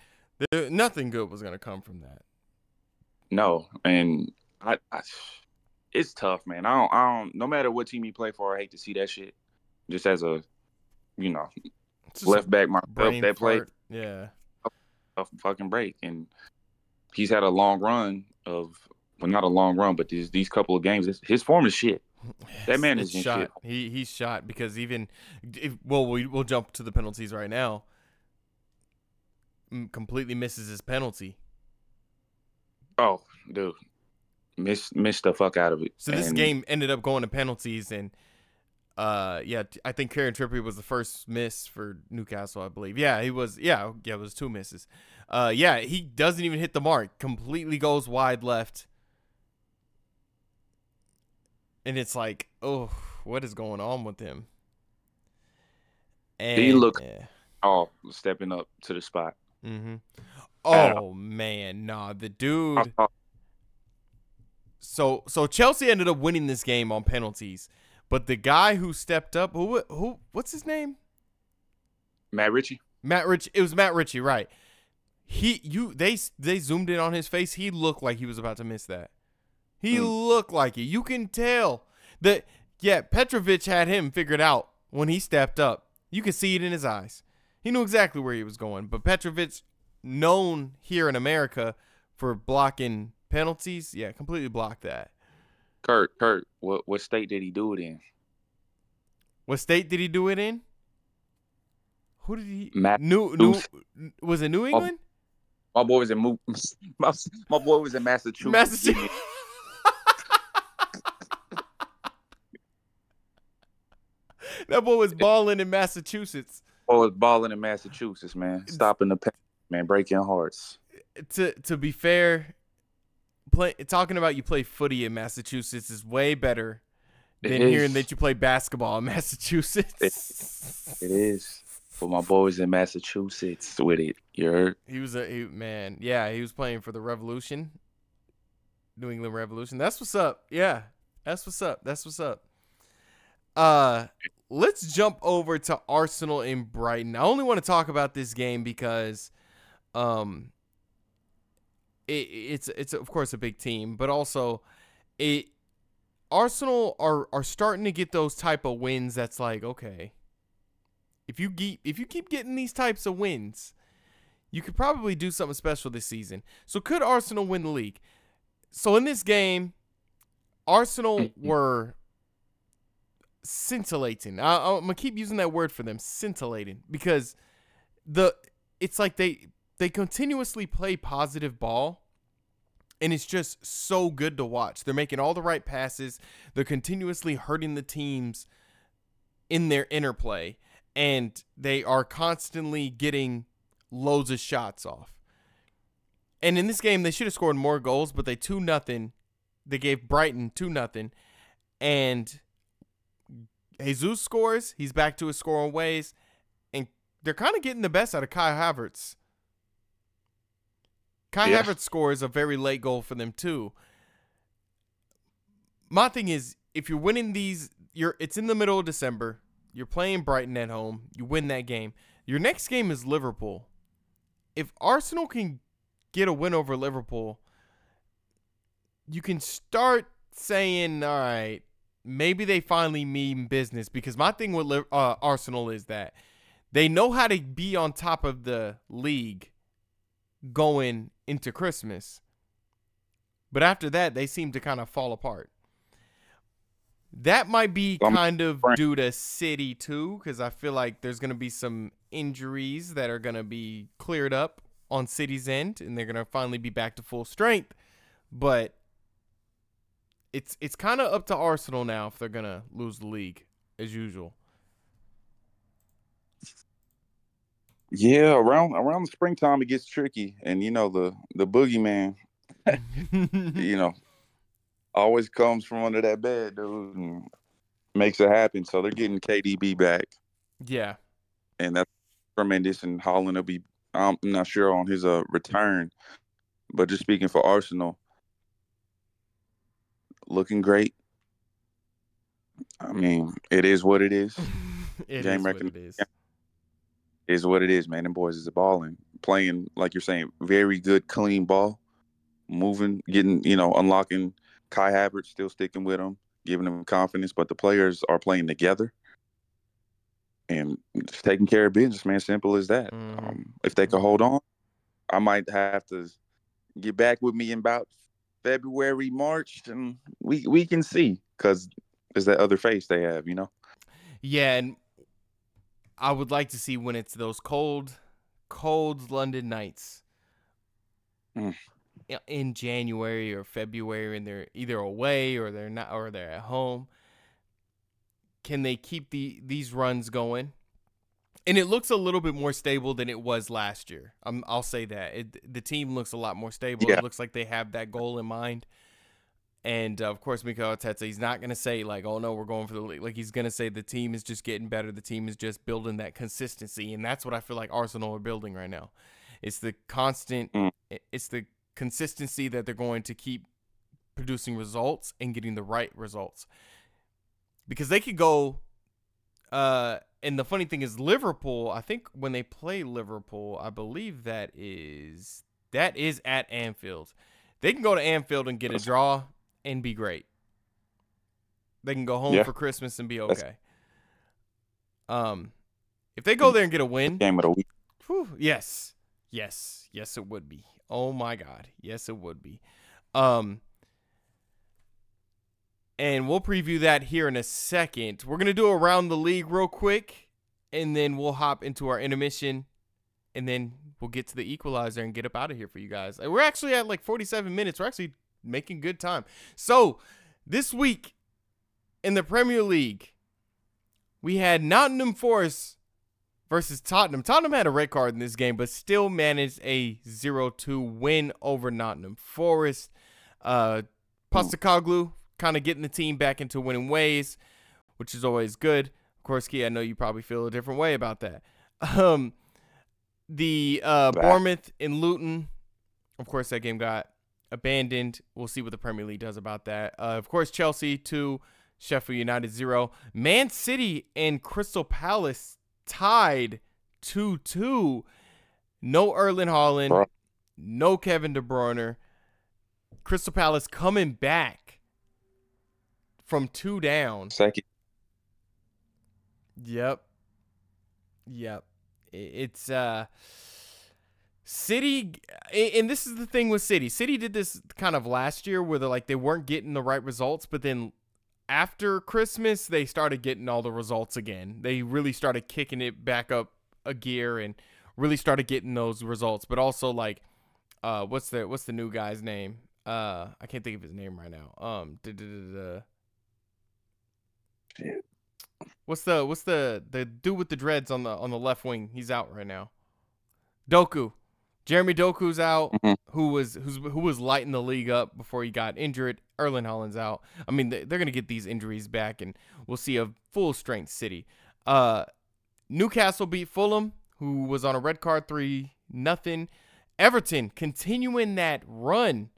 There, nothing good was gonna come from that. No, and I. I... It's tough, man. I don't, I don't. No matter what team you play for, I hate to see that shit. Just as a, you know, left back myself that played, yeah, a fucking break. And he's had a long run of, well, not a long run, but these these couple of games, his form is shit. That man is in shit. He he's shot because even, if, well, we we'll jump to the penalties right now. Completely misses his penalty. Oh, dude. Missed, missed the fuck out of it. So this and, game ended up going to penalties, and uh, yeah, I think Kieran Trippier was the first miss for Newcastle, I believe. Yeah, he was. Yeah, yeah, it was two misses. Uh, yeah, he doesn't even hit the mark. Completely goes wide left, and it's like, oh, what is going on with him? And he looked yeah. oh, stepping up to the spot. Mm-hmm. Oh man, nah, the dude. Uh, So so Chelsea ended up winning this game on penalties, but the guy who stepped up, who who what's his name? Matt Ritchie. Matt Ritchie. It was Matt Ritchie, right? He you they they zoomed in on his face. He looked like he was about to miss that. He mm. looked like it. You can tell that. Yeah, Petrović had him figured out when he stepped up. You could see it in his eyes. He knew exactly where he was going. But Petrović, known here in America for blocking penalties, yeah, completely blocked that. Kurt, Kurt, what what state did he do it in? What state did he do it in? Who did he? Matt New New was it New England? My, my boy was in Mo, my, my boy was in Massachusetts. Massachusetts. That boy was balling in Massachusetts. Boy was balling in Massachusetts, man. Stopping the pen, man, breaking hearts. To to be fair. Play, talking about you play footy in Massachusetts is way better than hearing that you play basketball in Massachusetts. It, it is. But my boy was in Massachusetts with it. You heard? He was a he, man. Yeah, he was playing for the Revolution, New England Revolution. That's what's up. Yeah, that's what's up. That's what's up. Uh, let's jump over to Arsenal in Brighton. I only want to talk about this game because, um. It, it's it's of course a big team, but also it Arsenal are, are starting to get those type of wins. That's like, okay, if you keep if you keep getting these types of wins, you could probably do something special this season. So could Arsenal win the league? So in this game, Arsenal were scintillating. I, I'm gonna keep using that word for them, scintillating, because the it's like they. They continuously play positive ball, and it's just so good to watch. They're making all the right passes. They're continuously hurting the teams in their interplay, and they are constantly getting loads of shots off. And in this game, they should have scored more goals, but they two nothing. They gave Brighton two nothing, and Jesus scores. He's back to his scoring ways, and they're kind of getting the best out of Kai Havertz. Kai yeah. Havertz scores a very late goal for them too. My thing is, if you're winning these, you're it's in the middle of December. You're playing Brighton at home. You win that game. Your next game is Liverpool. If Arsenal can get a win over Liverpool, you can start saying, all right, maybe they finally mean business. Because my thing with uh, Arsenal is that they know how to be on top of the league going into Christmas, But after that, they seem to kind of fall apart. That might be kind of due to City too, because I feel like there's going to be some injuries that are going to be cleared up on City's end, and they're going to finally be back to full strength. But it's it's kind of up to Arsenal now if they're going to lose the league, as usual. Yeah, around around the springtime it gets tricky, and you know the the boogeyman, you know, always comes from under that bed, dude, and makes it happen. So they're getting K D B back. Yeah. And that's tremendous. And Haaland will be, I'm not sure on his uh, return, but just speaking for Arsenal, looking great. I mean, it is what it is. it Game is reckon- what it is. It is what it is, man. Them boys is balling, playing, like you're saying, very good, clean ball, moving, getting, you know, unlocking. Kai Havertz still sticking with him, giving him confidence, but the players are playing together and just taking care of business, man. Simple as that. Mm. Um, if they could hold on, I might have to get back with me in about February, March, and we we can see, because there's that other face they have, you know? Yeah, and I would like to see when it's those cold, cold London nights. Mm. In January or February, and they're either away or they're not, or they're at home. Can they keep the these runs going? And it looks a little bit more stable than it was last year. Um, I'll say that it, the team looks a lot more stable. Yeah. It looks like they have that goal in mind. And uh, of course, Mikel Arteta, he's not going to say like, "Oh no, we're going for the league." Like he's going to say the team is just getting better. The team is just building that consistency, and that's what I feel like Arsenal are building right now. It's the constant. Mm. It's the consistency that they're going to keep producing results and getting the right results, because they could go uh and the funny thing is Liverpool, I think when they play Liverpool, I believe that is that is at Anfield. They can go to Anfield and get a draw and be great. They can go home yeah. for Christmas and be okay. Um if they go there and get a win, game of the week. Whew, yes yes yes it would be. Oh, my God. Yes, it would be. Um, and we'll preview that here in a second. We're going to do around the league real quick, and then we'll hop into our intermission, and then we'll get to the equalizer and get up out of here for you guys. We're actually at like forty-seven minutes. We're actually making good time. So this week in the Premier League, we had Nottingham Forest versus Tottenham. Tottenham had a red card in this game, but still managed a zero two win over Nottingham Forest. Uh, Postecoglou kind of getting the team back into winning ways, which is always good. Of course, Key, I know you probably feel a different way about that. Um, the uh, Bournemouth and Luton, of course, that game got abandoned. We'll see what the Premier League does about that. Uh, of course, Chelsea two, Sheffield United zero. Man City and Crystal Palace tied two two. No Erling Haaland, no Kevin De Bruyne. Crystal Palace coming back from two down. Second. Yep. Yep. It's uh, City, and this is the thing with City. City did this kind of last year where they like they weren't getting the right results, but then after Christmas, they started getting all the results again. They really started kicking it back up a gear and really started getting those results. But also, like, uh, what's the what's the new guy's name? Uh, I can't think of his name right now. Um, duh, duh, duh, duh. what's the what's the the dude with the dreads on the on the left wing? He's out right now. Doku, Jeremy Doku's out. Mm-hmm. Who was who's who was lighting the league up before he got injured. Erling Haaland's out. I mean, they're going to get these injuries back, and we'll see a full-strength City. Uh, Newcastle beat Fulham, who was on a red card, three nothing. Everton continuing that run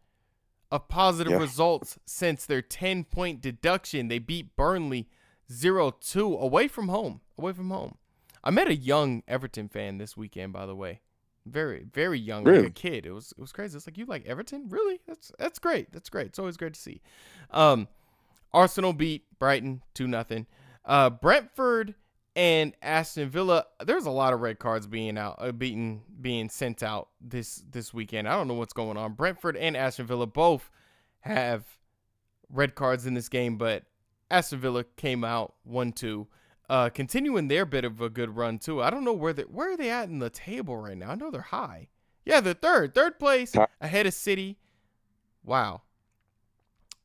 of positive yeah. results since their ten-point deduction. They beat Burnley zero two away from home. Away from home. I met a young Everton fan this weekend, by the way. Very, very young, really? Like a kid. It was, it was crazy. It's like, you like Everton? Really? That's that's great. That's great. It's always great to see. Um, Arsenal beat Brighton two nothing. Uh, Brentford and Aston Villa. There's a lot of red cards being out, uh, beaten, being sent out this this weekend. I don't know what's going on. Brentford and Aston Villa both have red cards in this game, but Aston Villa came out one two. Uh, continuing their bit of a good run, too. I don't know where they, where are they at in the table right now. I know they're high. Yeah, they're third. Third place Time. ahead of City. Wow.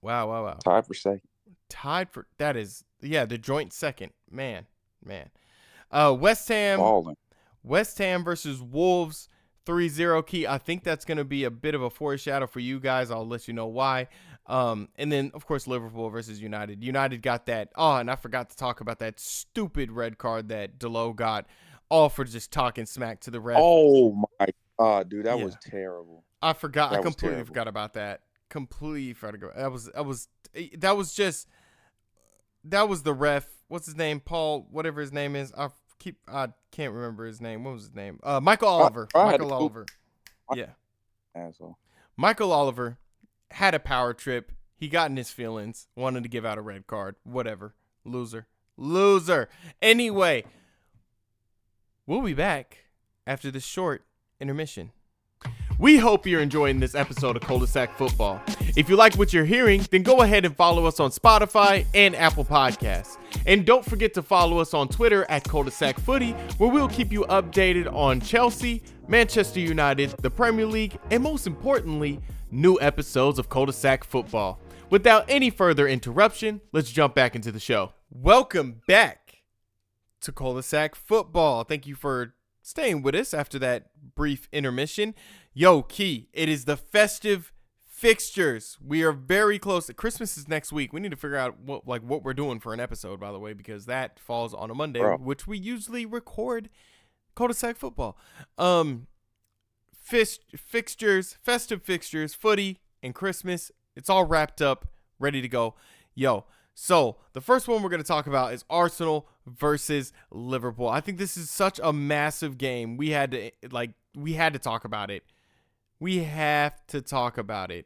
Wow, wow, wow. Tied for second. Tied for – that is – yeah, the joint second. Man, man. Uh, West Ham. Balling. West Ham versus Wolves, three zero. Key, I think that's going to be a bit of a foreshadow for you guys. I'll let you know why. Um, and then, of course, Liverpool versus United. United got that. Oh, and I forgot to talk about that stupid red card that Delo got, all for just talking smack to the ref. Oh, my God, dude. That yeah. was terrible. I forgot. That I completely terrible. forgot about that. Completely forgot. That was, that was, that was just, that was the ref. What's his name? Paul, whatever his name is. I keep, I can't remember his name. What was his name? Uh, Michael Oliver. I, I Michael Oliver. Yeah. Asshole. Michael Oliver. Had a power trip. He got in his feelings. Wanted to give out a red card. Whatever. Loser. Loser. Anyway, we'll be back after this short intermission. We hope you're enjoying this episode of Cul-de-Sac Football. If you like what you're hearing, then go ahead and follow us on Spotify and Apple Podcasts. And don't forget to follow us on Twitter at Cul-de-Sac Footy, where we'll keep you updated on Chelsea, Manchester United, the Premier League, and most importantly, new episodes of Cul-de-Sac Football. Without any further interruption, let's jump back into the show. Welcome back to Cul-de-Sac Football. Thank you for staying with us after that brief intermission. Yo, Key, it is the festive fixtures. We are very close. Christmas is next week. We need to figure out what like what we're doing for an episode, by the way, because that falls on a Monday, Bro. which we usually record Cul-de-Sac Football. Um, fis- fixtures, festive fixtures, footy, and Christmas. It's all wrapped up, ready to go. Yo, so the first one we're going to talk about is Arsenal versus Liverpool. I think this is such a massive game. We had to like we had to talk about it. We have to talk about it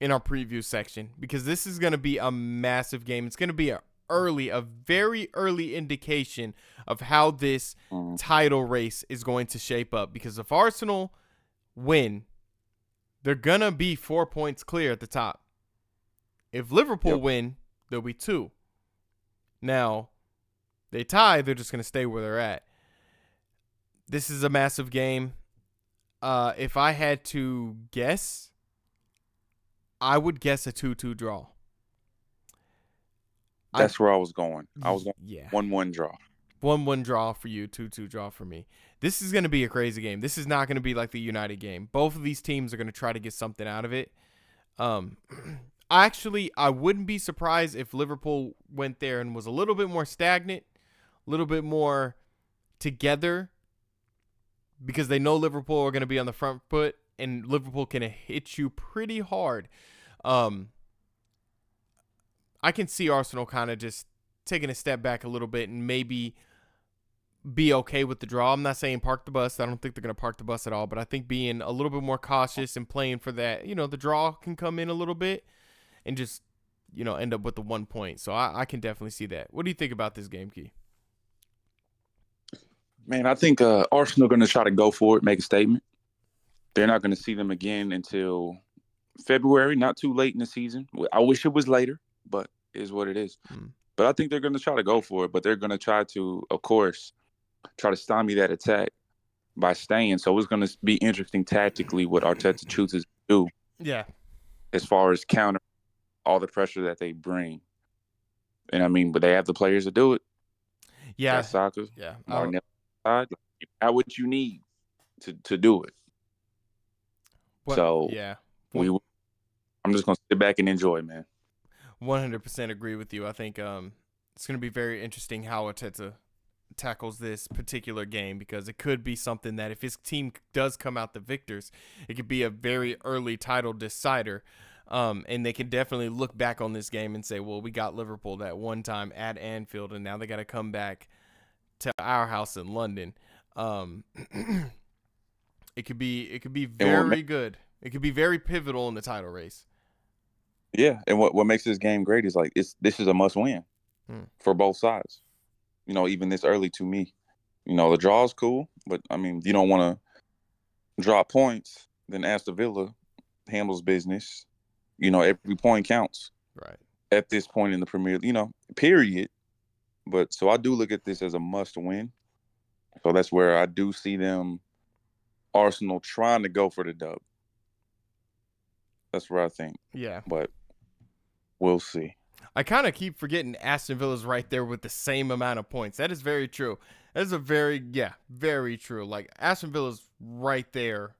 in our preview section because this is going to be a massive game. It's going to be a early, a very early indication of how this title race is going to shape up. Because if Arsenal win, they're going to be four points clear at the top. If Liverpool yep. win, there'll be two. Now, they tie, they're just going to stay where they're at. This is a massive game. Uh, if I had to guess, I would guess a two two draw. That's I, where I was going. I was going yeah. one one draw. one one draw for you, two two draw for me. This is going to be a crazy game. This is not going to be like the United game. Both of these teams are going to try to get something out of it. Um, actually, I wouldn't be surprised if Liverpool went there and was a little bit more stagnant, a little bit more together, because they know Liverpool are going to be on the front foot, and Liverpool can hit you pretty hard. Um, I can see Arsenal kind of just taking a step back a little bit and maybe be okay with the draw. I'm not saying park the bus. I don't think they're going to park the bus at all, but I think being a little bit more cautious and playing for that, you know, the draw can come in a little bit and just, you know, end up with the one point. So I, I can definitely see that. What do you think about this game, Key? Man, I think uh, Arsenal are going to try to go for it, make a statement. They're not going to see them again until February, not too late in the season. I wish it was later, but it is what it is. Mm. But I think they're going to try to go for it, but they're going to try to, of course, try to stymie that attack by staying. So it's going to be interesting tactically what Arteta chooses to do. Yeah. As far as counter all the pressure that they bring. And I mean, but they have the players to do it. Yeah. Soccer. Yeah. Martinelli. At what you need to, to do it. What, so yeah, we. I'm just gonna sit back and enjoy, man. one hundred percent agree with you. I think um, it's gonna be very interesting how Arteta tackles this particular game because it could be something that if his team does come out the victors, it could be a very early title decider, um, and they can definitely look back on this game and say, well, we got Liverpool that one time at Anfield, and now they got to come back to our house in London. Um, it could be it could be very make, good. It could be very pivotal in the title race. Yeah, and what, what makes this game great is like it's this is a must win hmm. for both sides. You know, even this early to me. You know, the draw is cool, but I mean, you don't want to drop points. Then Aston Villa handles business. You know, every point counts. Right. At this point in the Premier, you know, period. But so I do look at this as a must win. So that's where I do see them, Arsenal, trying to go for the dub. That's where I think. Yeah. But we'll see. I kind of keep forgetting Aston Villa's right there with the same amount of points. That is very true. That is a very, yeah, very true. Like, Aston Villa's right there,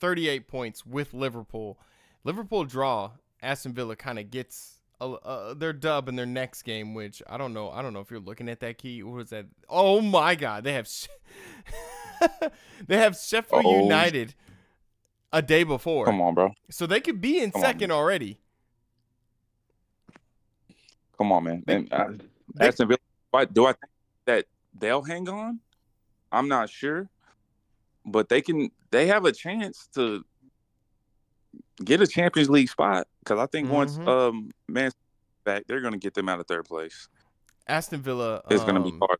thirty-eight points with Liverpool. Liverpool draw, Aston Villa kind of gets a, a, their dub in their next game, which I don't know. I don't know if you're looking at that, key. What was that? Oh, my God. They have they have Sheffield Uh-oh. United a day before. Come on, bro. So they could be in Come second on, already. Come on, man. And, uh, Aston Villa, do I think that they'll hang on? I'm not sure, but they can. They have a chance to get a Champions League spot because I think mm-hmm. once um, Man City back, they're going to get them out of third place. Aston Villa is um, going to be hard.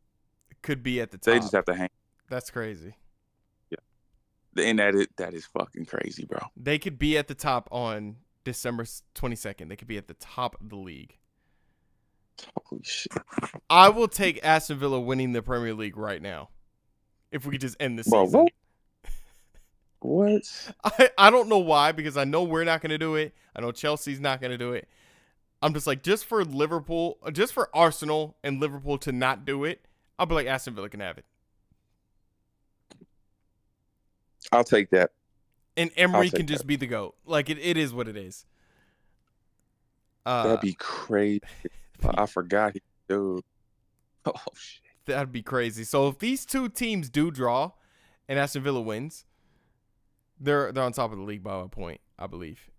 Could be at the top. They just have to hang. That's crazy. Yeah, and that is that is fucking crazy, bro. They could be at the top on December twenty-second. They could be at the top of the league. Holy shit. I will take Aston Villa winning the Premier League right now. If we could just end this Bro, season. What? I, I don't know why, because I know we're not going to do it. I know Chelsea's not going to do it. I'm just like, just for Liverpool, just for Arsenal and Liverpool to not do it, I'll be like, Aston Villa can have it. I'll take that. And Emery can just that. be the GOAT. Like, it, it is what it is. Uh, That'd be crazy. I forgot, dude. Oh shit, that'd be crazy. So if these two teams do draw, and Aston Villa wins, they're they're on top of the league by a point, I believe.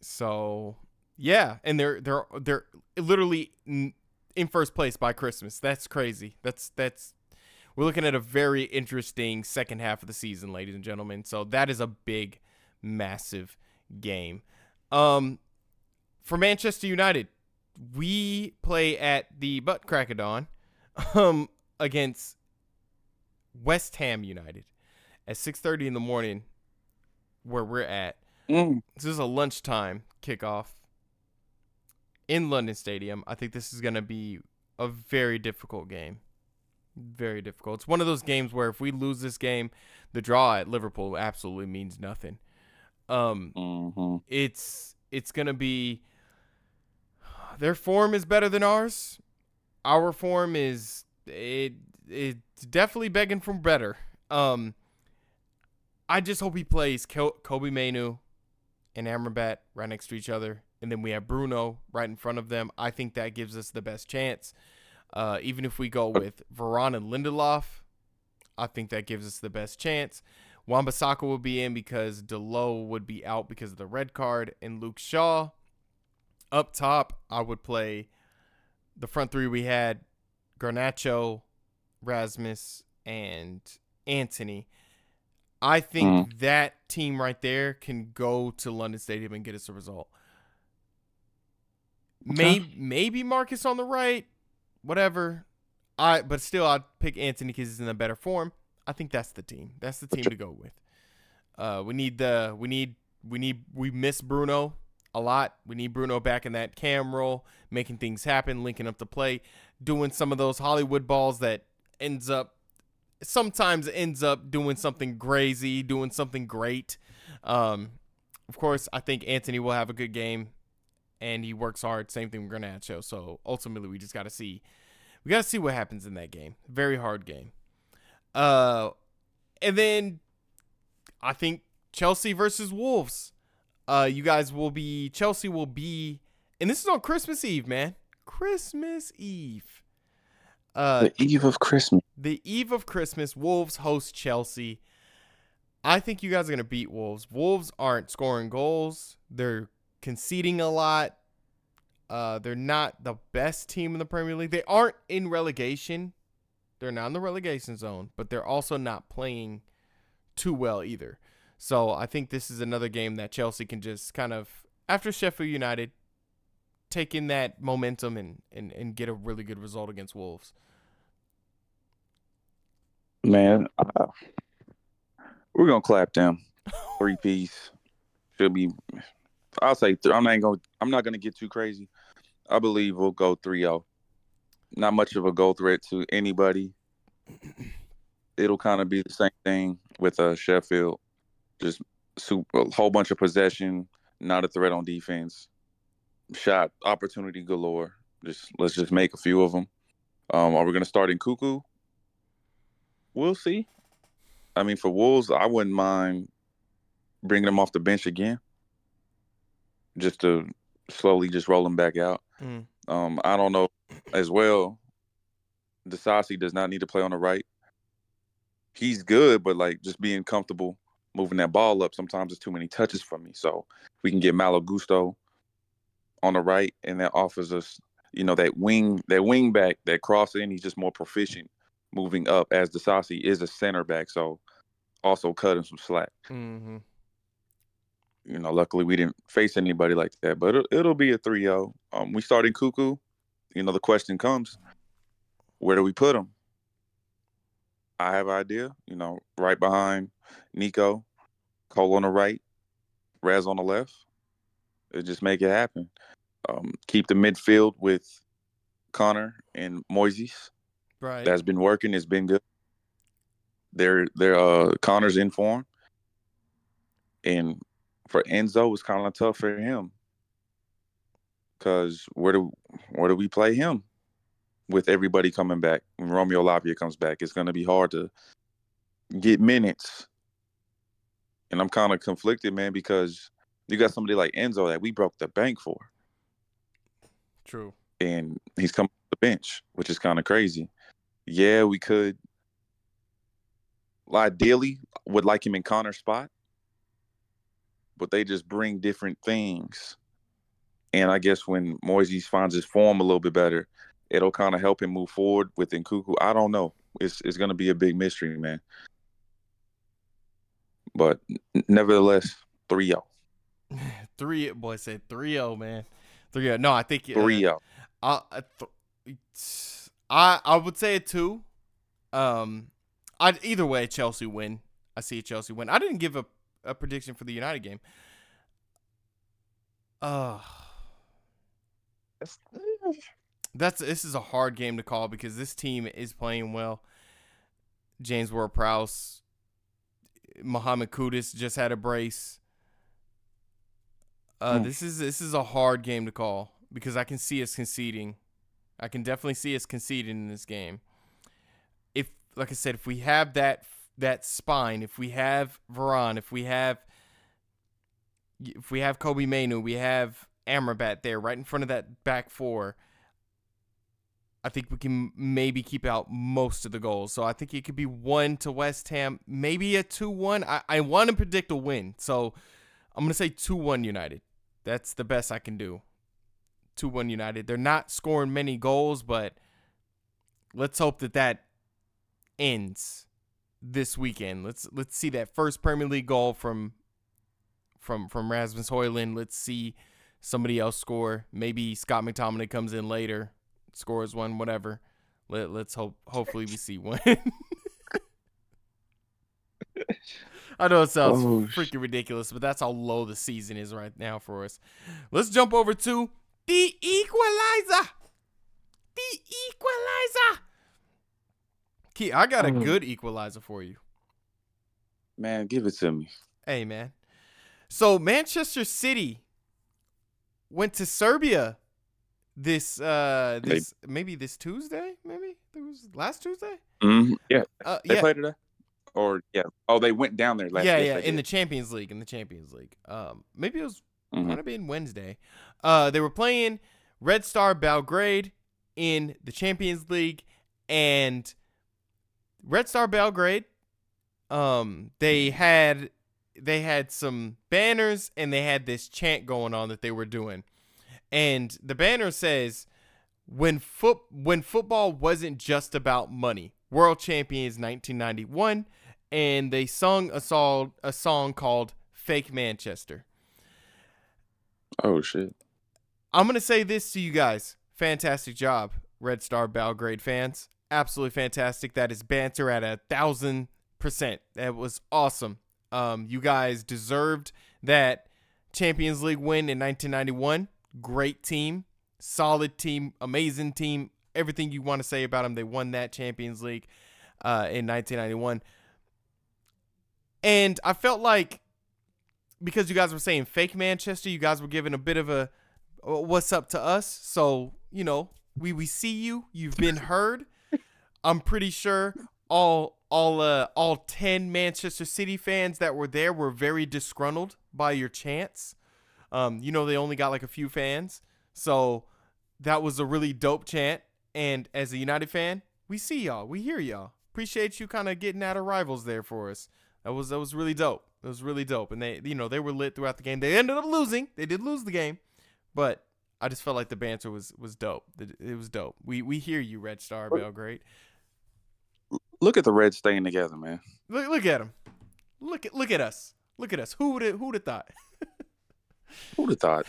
So yeah, and they're they're they're literally in first place by Christmas. That's crazy. That's that's we're looking at a very interesting second half of the season, ladies and gentlemen. So that is a big, massive game. Um. For Manchester United, we play at the butt crack of dawn um, against West Ham United at six thirty in the morning where we're at. Mm. This is a lunchtime kickoff in London Stadium. I think this is going to be a very difficult game. Very difficult. It's one of those games where if we lose this game, the draw at Liverpool absolutely means nothing. Um, mm-hmm. It's it's going to be... Their form is better than ours. Our form is it it's definitely begging for better. Um, I just hope he plays Kobbie Mainoo and Amrabat right next to each other, and then we have Bruno right in front of them. I think that gives us the best chance. Uh, even if we go with Varane and Lindelof, I think that gives us the best chance. Wan-Bissaka will be in because Dalot would be out because of the red card, and Luke Shaw. Up top, I would play the front three we had, Garnacho, Rasmus, and Anthony. I think mm. that team right there can go to London Stadium and get us a result. Okay. Maybe, maybe Marcus on the right, whatever. I But still, I'd pick Anthony because he's in a better form. I think that's the team. That's the team to go with. Uh, we need the we need we need we miss Bruno. A lot. We need Bruno back in that cam role, making things happen, linking up the play, doing some of those Hollywood balls that ends up sometimes ends up doing something crazy, doing something great. Um, of course, I think Anthony will have a good game, and he works hard. Same thing with Garnacho. So ultimately, we just got to see, we got to see what happens in that game. Very hard game. Uh, and then I think Chelsea versus Wolves. Uh, you guys will be, Chelsea will be, and this is on Christmas Eve, man. Christmas Eve. Uh, the eve of Christmas. The eve of Christmas. Wolves host Chelsea. I think you guys are going to beat Wolves. Wolves aren't scoring goals. They're conceding a lot. Uh, they're not the best team in the Premier League. They aren't in relegation. They're not in the relegation zone, but they're also not playing too well either. So I think this is another game that Chelsea can just kind of, after Sheffield United, take in that momentum and, and, and get a really good result against Wolves. Man, uh, we're going to clap them. Three piece. should be. I'll say th- I'm not going. I'm not going to get too crazy. I believe we'll go three oh. Not much of a goal threat to anybody. It'll kind of be the same thing with uh, Sheffield. Just super, a whole bunch of possession, not a threat on defense. Shot opportunity galore. Just let's just make a few of them. Um, are we going to start in Cuckoo? We'll see. I mean, for Wolves, I wouldn't mind bringing them off the bench again, just to slowly just roll them back out. Mm. Um, I don't know as well. Disasi does not need to play on the right. He's good, but like just being comfortable moving that ball up, sometimes it's too many touches for me. So if we can get Malo Gusto on the right, and that offers us, you know, that wing, that wing back, that cross in. He's just more proficient moving up, as Disasi is a center back, so also cutting some slack. Mm-hmm. You know, luckily we didn't face anybody like that, but it'll, it'll be a three oh. Um, we started Cuckoo. You know, the question comes, where do we put him? I have an idea. You know, right behind Nico, Cole on the right, Raz on the left. It'll just make it happen. Um, keep the midfield with Connor and Moises. Right. That's been working. It's been good. They're, they're, uh, Connor's in form. And for Enzo, it's kind of tough for him, because where do where do we play him with everybody coming back? When Romeo Lavia comes back, it's going to be hard to get minutes. And I'm kind of conflicted, man, because you got somebody like Enzo that we broke the bank for. True. And he's coming to the bench, which is kind of crazy. Yeah, we could. Ideally, would like him in Connor's spot, but they just bring different things. And I guess when Moises finds his form a little bit better, it'll kind of help him move forward within Cuckoo. I don't know. It's it's going to be a big mystery, man. But nevertheless, three oh. three boy said three oh, man. three oh. No, I think three oh. Uh, I, th- I I would say a two. Um I either way Chelsea win. I see Chelsea win. I didn't give a a prediction for the United game. Uh, that's this is a hard game to call, because this team is playing well. James Ward-Prowse, Mohamed Kudus just had a brace. Uh, mm. This is this is a hard game to call, because I can see us conceding. I can definitely see us conceding in this game. If, like I said, if we have that that spine, if we have Varane, if we have if we have Kobbie Mainoo, we have Amrabat there right in front of that back four, I think we can maybe keep out most of the goals. So I think it could be one to West Ham, maybe a two one. I, I want to predict a win, so I'm going to say two one United. That's the best I can do. two one United. They're not scoring many goals, but let's hope that that ends this weekend. Let's let's see that first Premier League goal from from from Rasmus Højlund. Let's see somebody else score. Maybe Scott McTominay comes in later, scores one, whatever. Let let's hope hopefully we see one. I know it sounds oh, freaking ridiculous, but that's how low the season is right now for us. Let's jump over to the equalizer. The equalizer. Key, I got a good equalizer for you. Man, give it to me. Hey, man. So Manchester City went to Serbia this uh this hey. maybe this Tuesday, maybe? It was last Tuesday? Mm-hmm. Yeah. Uh, they yeah. played today. Or yeah. Oh, they went down there last Yeah, yeah, in the Champions League, in the Champions League. Um maybe it was mm-hmm. might have been Wednesday. Uh they were playing Red Star Belgrade in the Champions League, and Red Star Belgrade, um, they had they had some banners, and they had this chant going on that they were doing, and the banner says, "When foot when football wasn't just about money, world champions nineteen ninety-one," and they sung a song a song called "Fake Manchester." Oh shit! I'm gonna say this to you guys: fantastic job, Red Star Belgrade fans. Absolutely fantastic. That is banter at a thousand percent. That was awesome. Um, you guys deserved that Champions League win in nineteen ninety-one. Great team, solid team, amazing team. Everything you want to say about them, they won that Champions League uh, in nineteen ninety-one. And I felt like, because you guys were saying fake Manchester, you guys were giving a bit of a what's up to us. So, you know, we, we see you. You've been heard. I'm pretty sure all all uh, all ten Manchester City fans that were there were very disgruntled by your chants. Um, you know, they only got like a few fans. So that was a really dope chant. And as a United fan, we see y'all. We hear y'all. Appreciate you kind of getting at our rivals there for us. That was that was really dope. It was really dope. And they, you know, they were lit throughout the game. They ended up losing. They did lose the game. But I just felt like the banter was was dope. It, it was dope. We we hear you, Red Star Belgrade. Look at the Reds staying together, man. Look look at them. Look at look at us. Look at us. Who would who would have thought? Who'd have thought?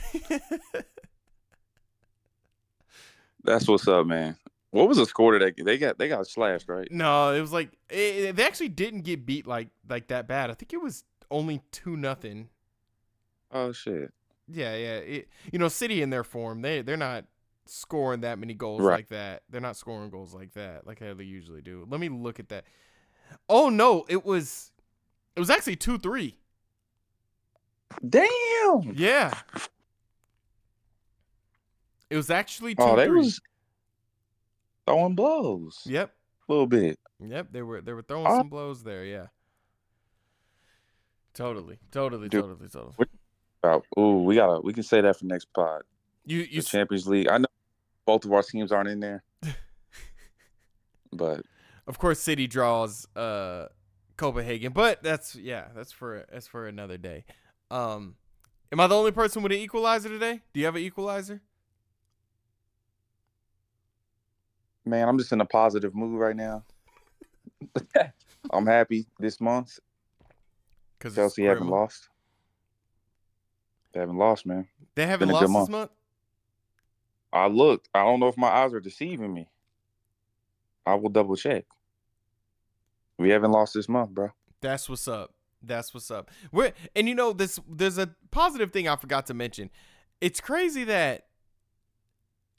That's what's up, man. What was the score today? They got they got slashed, right? No, it was like it, they actually didn't get beat like like that bad. I think it was only two nothing. Oh shit. Yeah, yeah. It, you know, City in their form, they they're not scoring that many goals right. like that. They're not scoring goals like that, like how they usually do. Let me look at that. Oh no, it was it was actually two three. Damn. Yeah. It was actually two oh, they three. Was throwing blows. Yep. A little bit. Yep. They were they were throwing oh. some blows there, yeah. Totally. Totally, Dude, totally, totally. About, ooh, we gotta we can say that for next pod. You you the Champions League. I know both of our teams aren't in there. But of course City draws uh Copenhagen, but that's yeah, that's for that's for another day. Um, am I the only person with an equalizer today? Do you have an equalizer? Man, I'm just in a positive mood right now. I'm happy this month. Because Chelsea haven't lost. They haven't lost, man. They haven't lost this month? I looked. I don't know if my eyes are deceiving me. I will double check. We haven't lost this month, bro. That's what's up. That's what's up. We're, and you know, this. There's a positive thing I forgot to mention. It's crazy that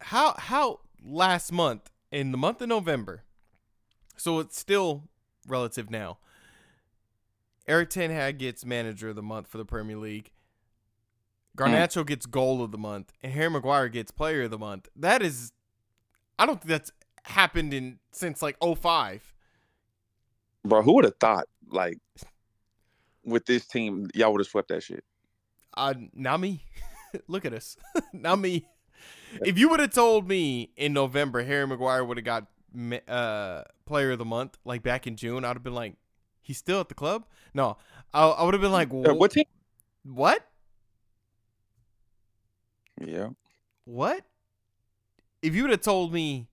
how how last month, in the month of November, so it's still relative now, Eric Ten Hag gets manager of the month for the Premier League. Garnacho mm. gets goal of the month. And Harry Maguire gets player of the month. That is, I don't think that's happened in since like oh five. Bro, who would have thought, like... with this team, y'all would have swept that shit. Uh, not me. Look at us. Not me. If you would have told me in November Harry Maguire would have got uh, player of the month, like back in June, I'd have been like, he's still at the club? No. I, I would have been like, what team? What? Yeah. What? If you would have told me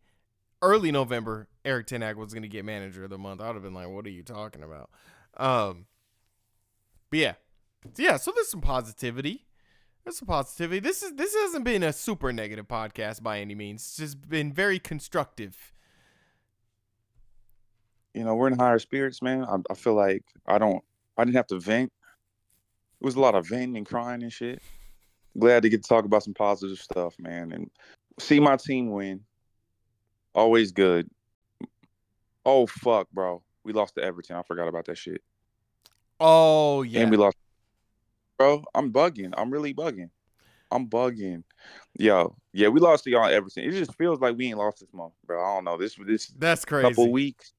early November Eric Ten Hag was going to get manager of the month, I would have been like, what are you talking about? Um, But yeah, yeah. So there's some positivity. There's some positivity. This is this hasn't been a super negative podcast by any means. It's just been very constructive. You know, we're in higher spirits, man. I, I feel like I don't. I didn't have to vent. It was a lot of venting and crying and shit. Glad to get to talk about some positive stuff, man, and see my team win. Always good. Oh fuck, bro, we lost to Everton. I forgot about that shit. Oh yeah, and we lost, bro. I'm bugging. I'm really bugging. I'm bugging. Yo, yeah, we lost to y'all Everton. It just feels like we ain't lost this month, bro. I don't know. This this that's crazy. Couple weeks,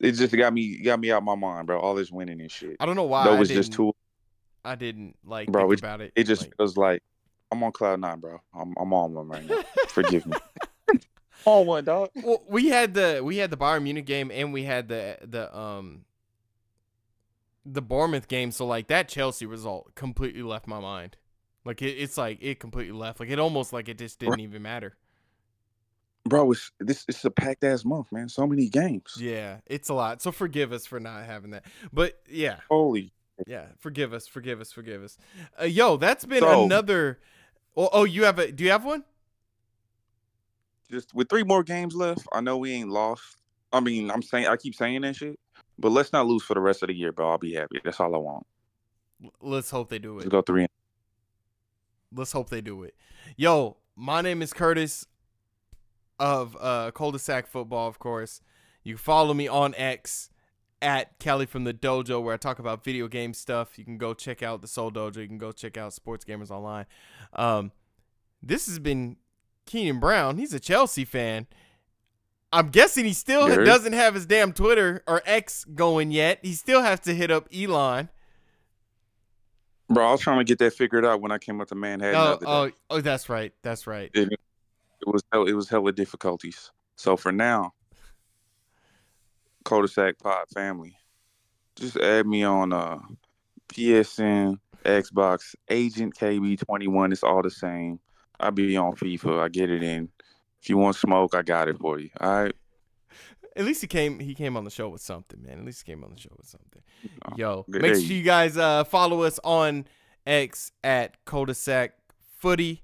it just got me got me out my mind, bro. All this winning and shit. I don't know why. That was just too. I didn't like bro, think it, about it. It just like... feels like I'm on cloud nine, bro. I'm I'm on one right now. Forgive me. On one, dog. Well, we had the we had the Bayern Munich game, and we had the the um. the Bournemouth game, so like that Chelsea result completely left my mind. Like it, it's like it completely left. Like it almost like it just didn't bro, even matter. Bro, it's this it's a packed ass month, man. So many games. Yeah, it's a lot. So forgive us for not having that. But yeah, holy yeah, forgive us, forgive us, forgive us. Uh, yo, that's been so, another. Oh, oh, you have a? Do you have one? Just with three more games left, I know we ain't lost. I mean, I'm saying I keep saying that shit. But let's not lose for the rest of the year, bro. I'll be happy. That's all I want. Let's hope they do it. Let's go three. let's hope they do it. Yo, my name is Curtis of uh, Cul-de-Sac Football, of course. You can follow me on X at Kelly from the Dojo, where I talk about video game stuff. You can go check out the Soul Dojo. You can go check out Sports Gamers Online. Um, this has been Keenan Brown. He's a Chelsea fan. I'm guessing he still Nerd. doesn't have his damn Twitter or X going yet. He still has to hit up Elon. Bro, I was trying to get that figured out when I came up to Manhattan. Oh, the other day. oh, oh, that's right. That's right. It, it was it was hella difficulties. So for now, Cul-de-Sac Pod family, just add me on uh, P S N, Xbox, Agent K B twenty-one. It's all the same. I'll be on FIFA. I get it in. If you want smoke, I got it for you. All right. At least he came. He came on the show with something, man. At least he came on the show with something. Yo, make sure you guys uh, follow us on X at Cul-de-Sac Footy,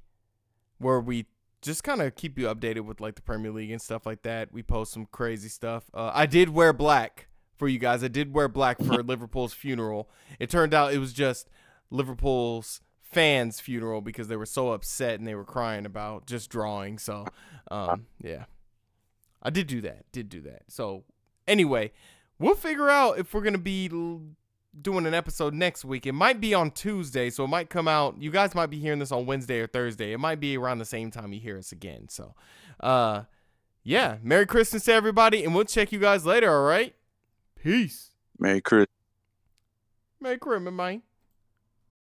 where we just kind of keep you updated with like the Premier League and stuff like that. We post some crazy stuff. Uh, I did wear black for you guys. I did wear black for Liverpool's funeral. It turned out it was just Liverpool's fans' funeral because they were so upset and they were crying about just drawing. So, um, yeah. I did do that. Did do that. So, anyway, we'll figure out if we're going to be l- doing an episode next week. It might be on Tuesday, so it might come out. You guys might be hearing this on Wednesday or Thursday. It might be around the same time you hear us again. So, uh, yeah, Merry Christmas to everybody, and we'll check you guys later, all right? Peace. Merry Christmas. Merry Christmas, man.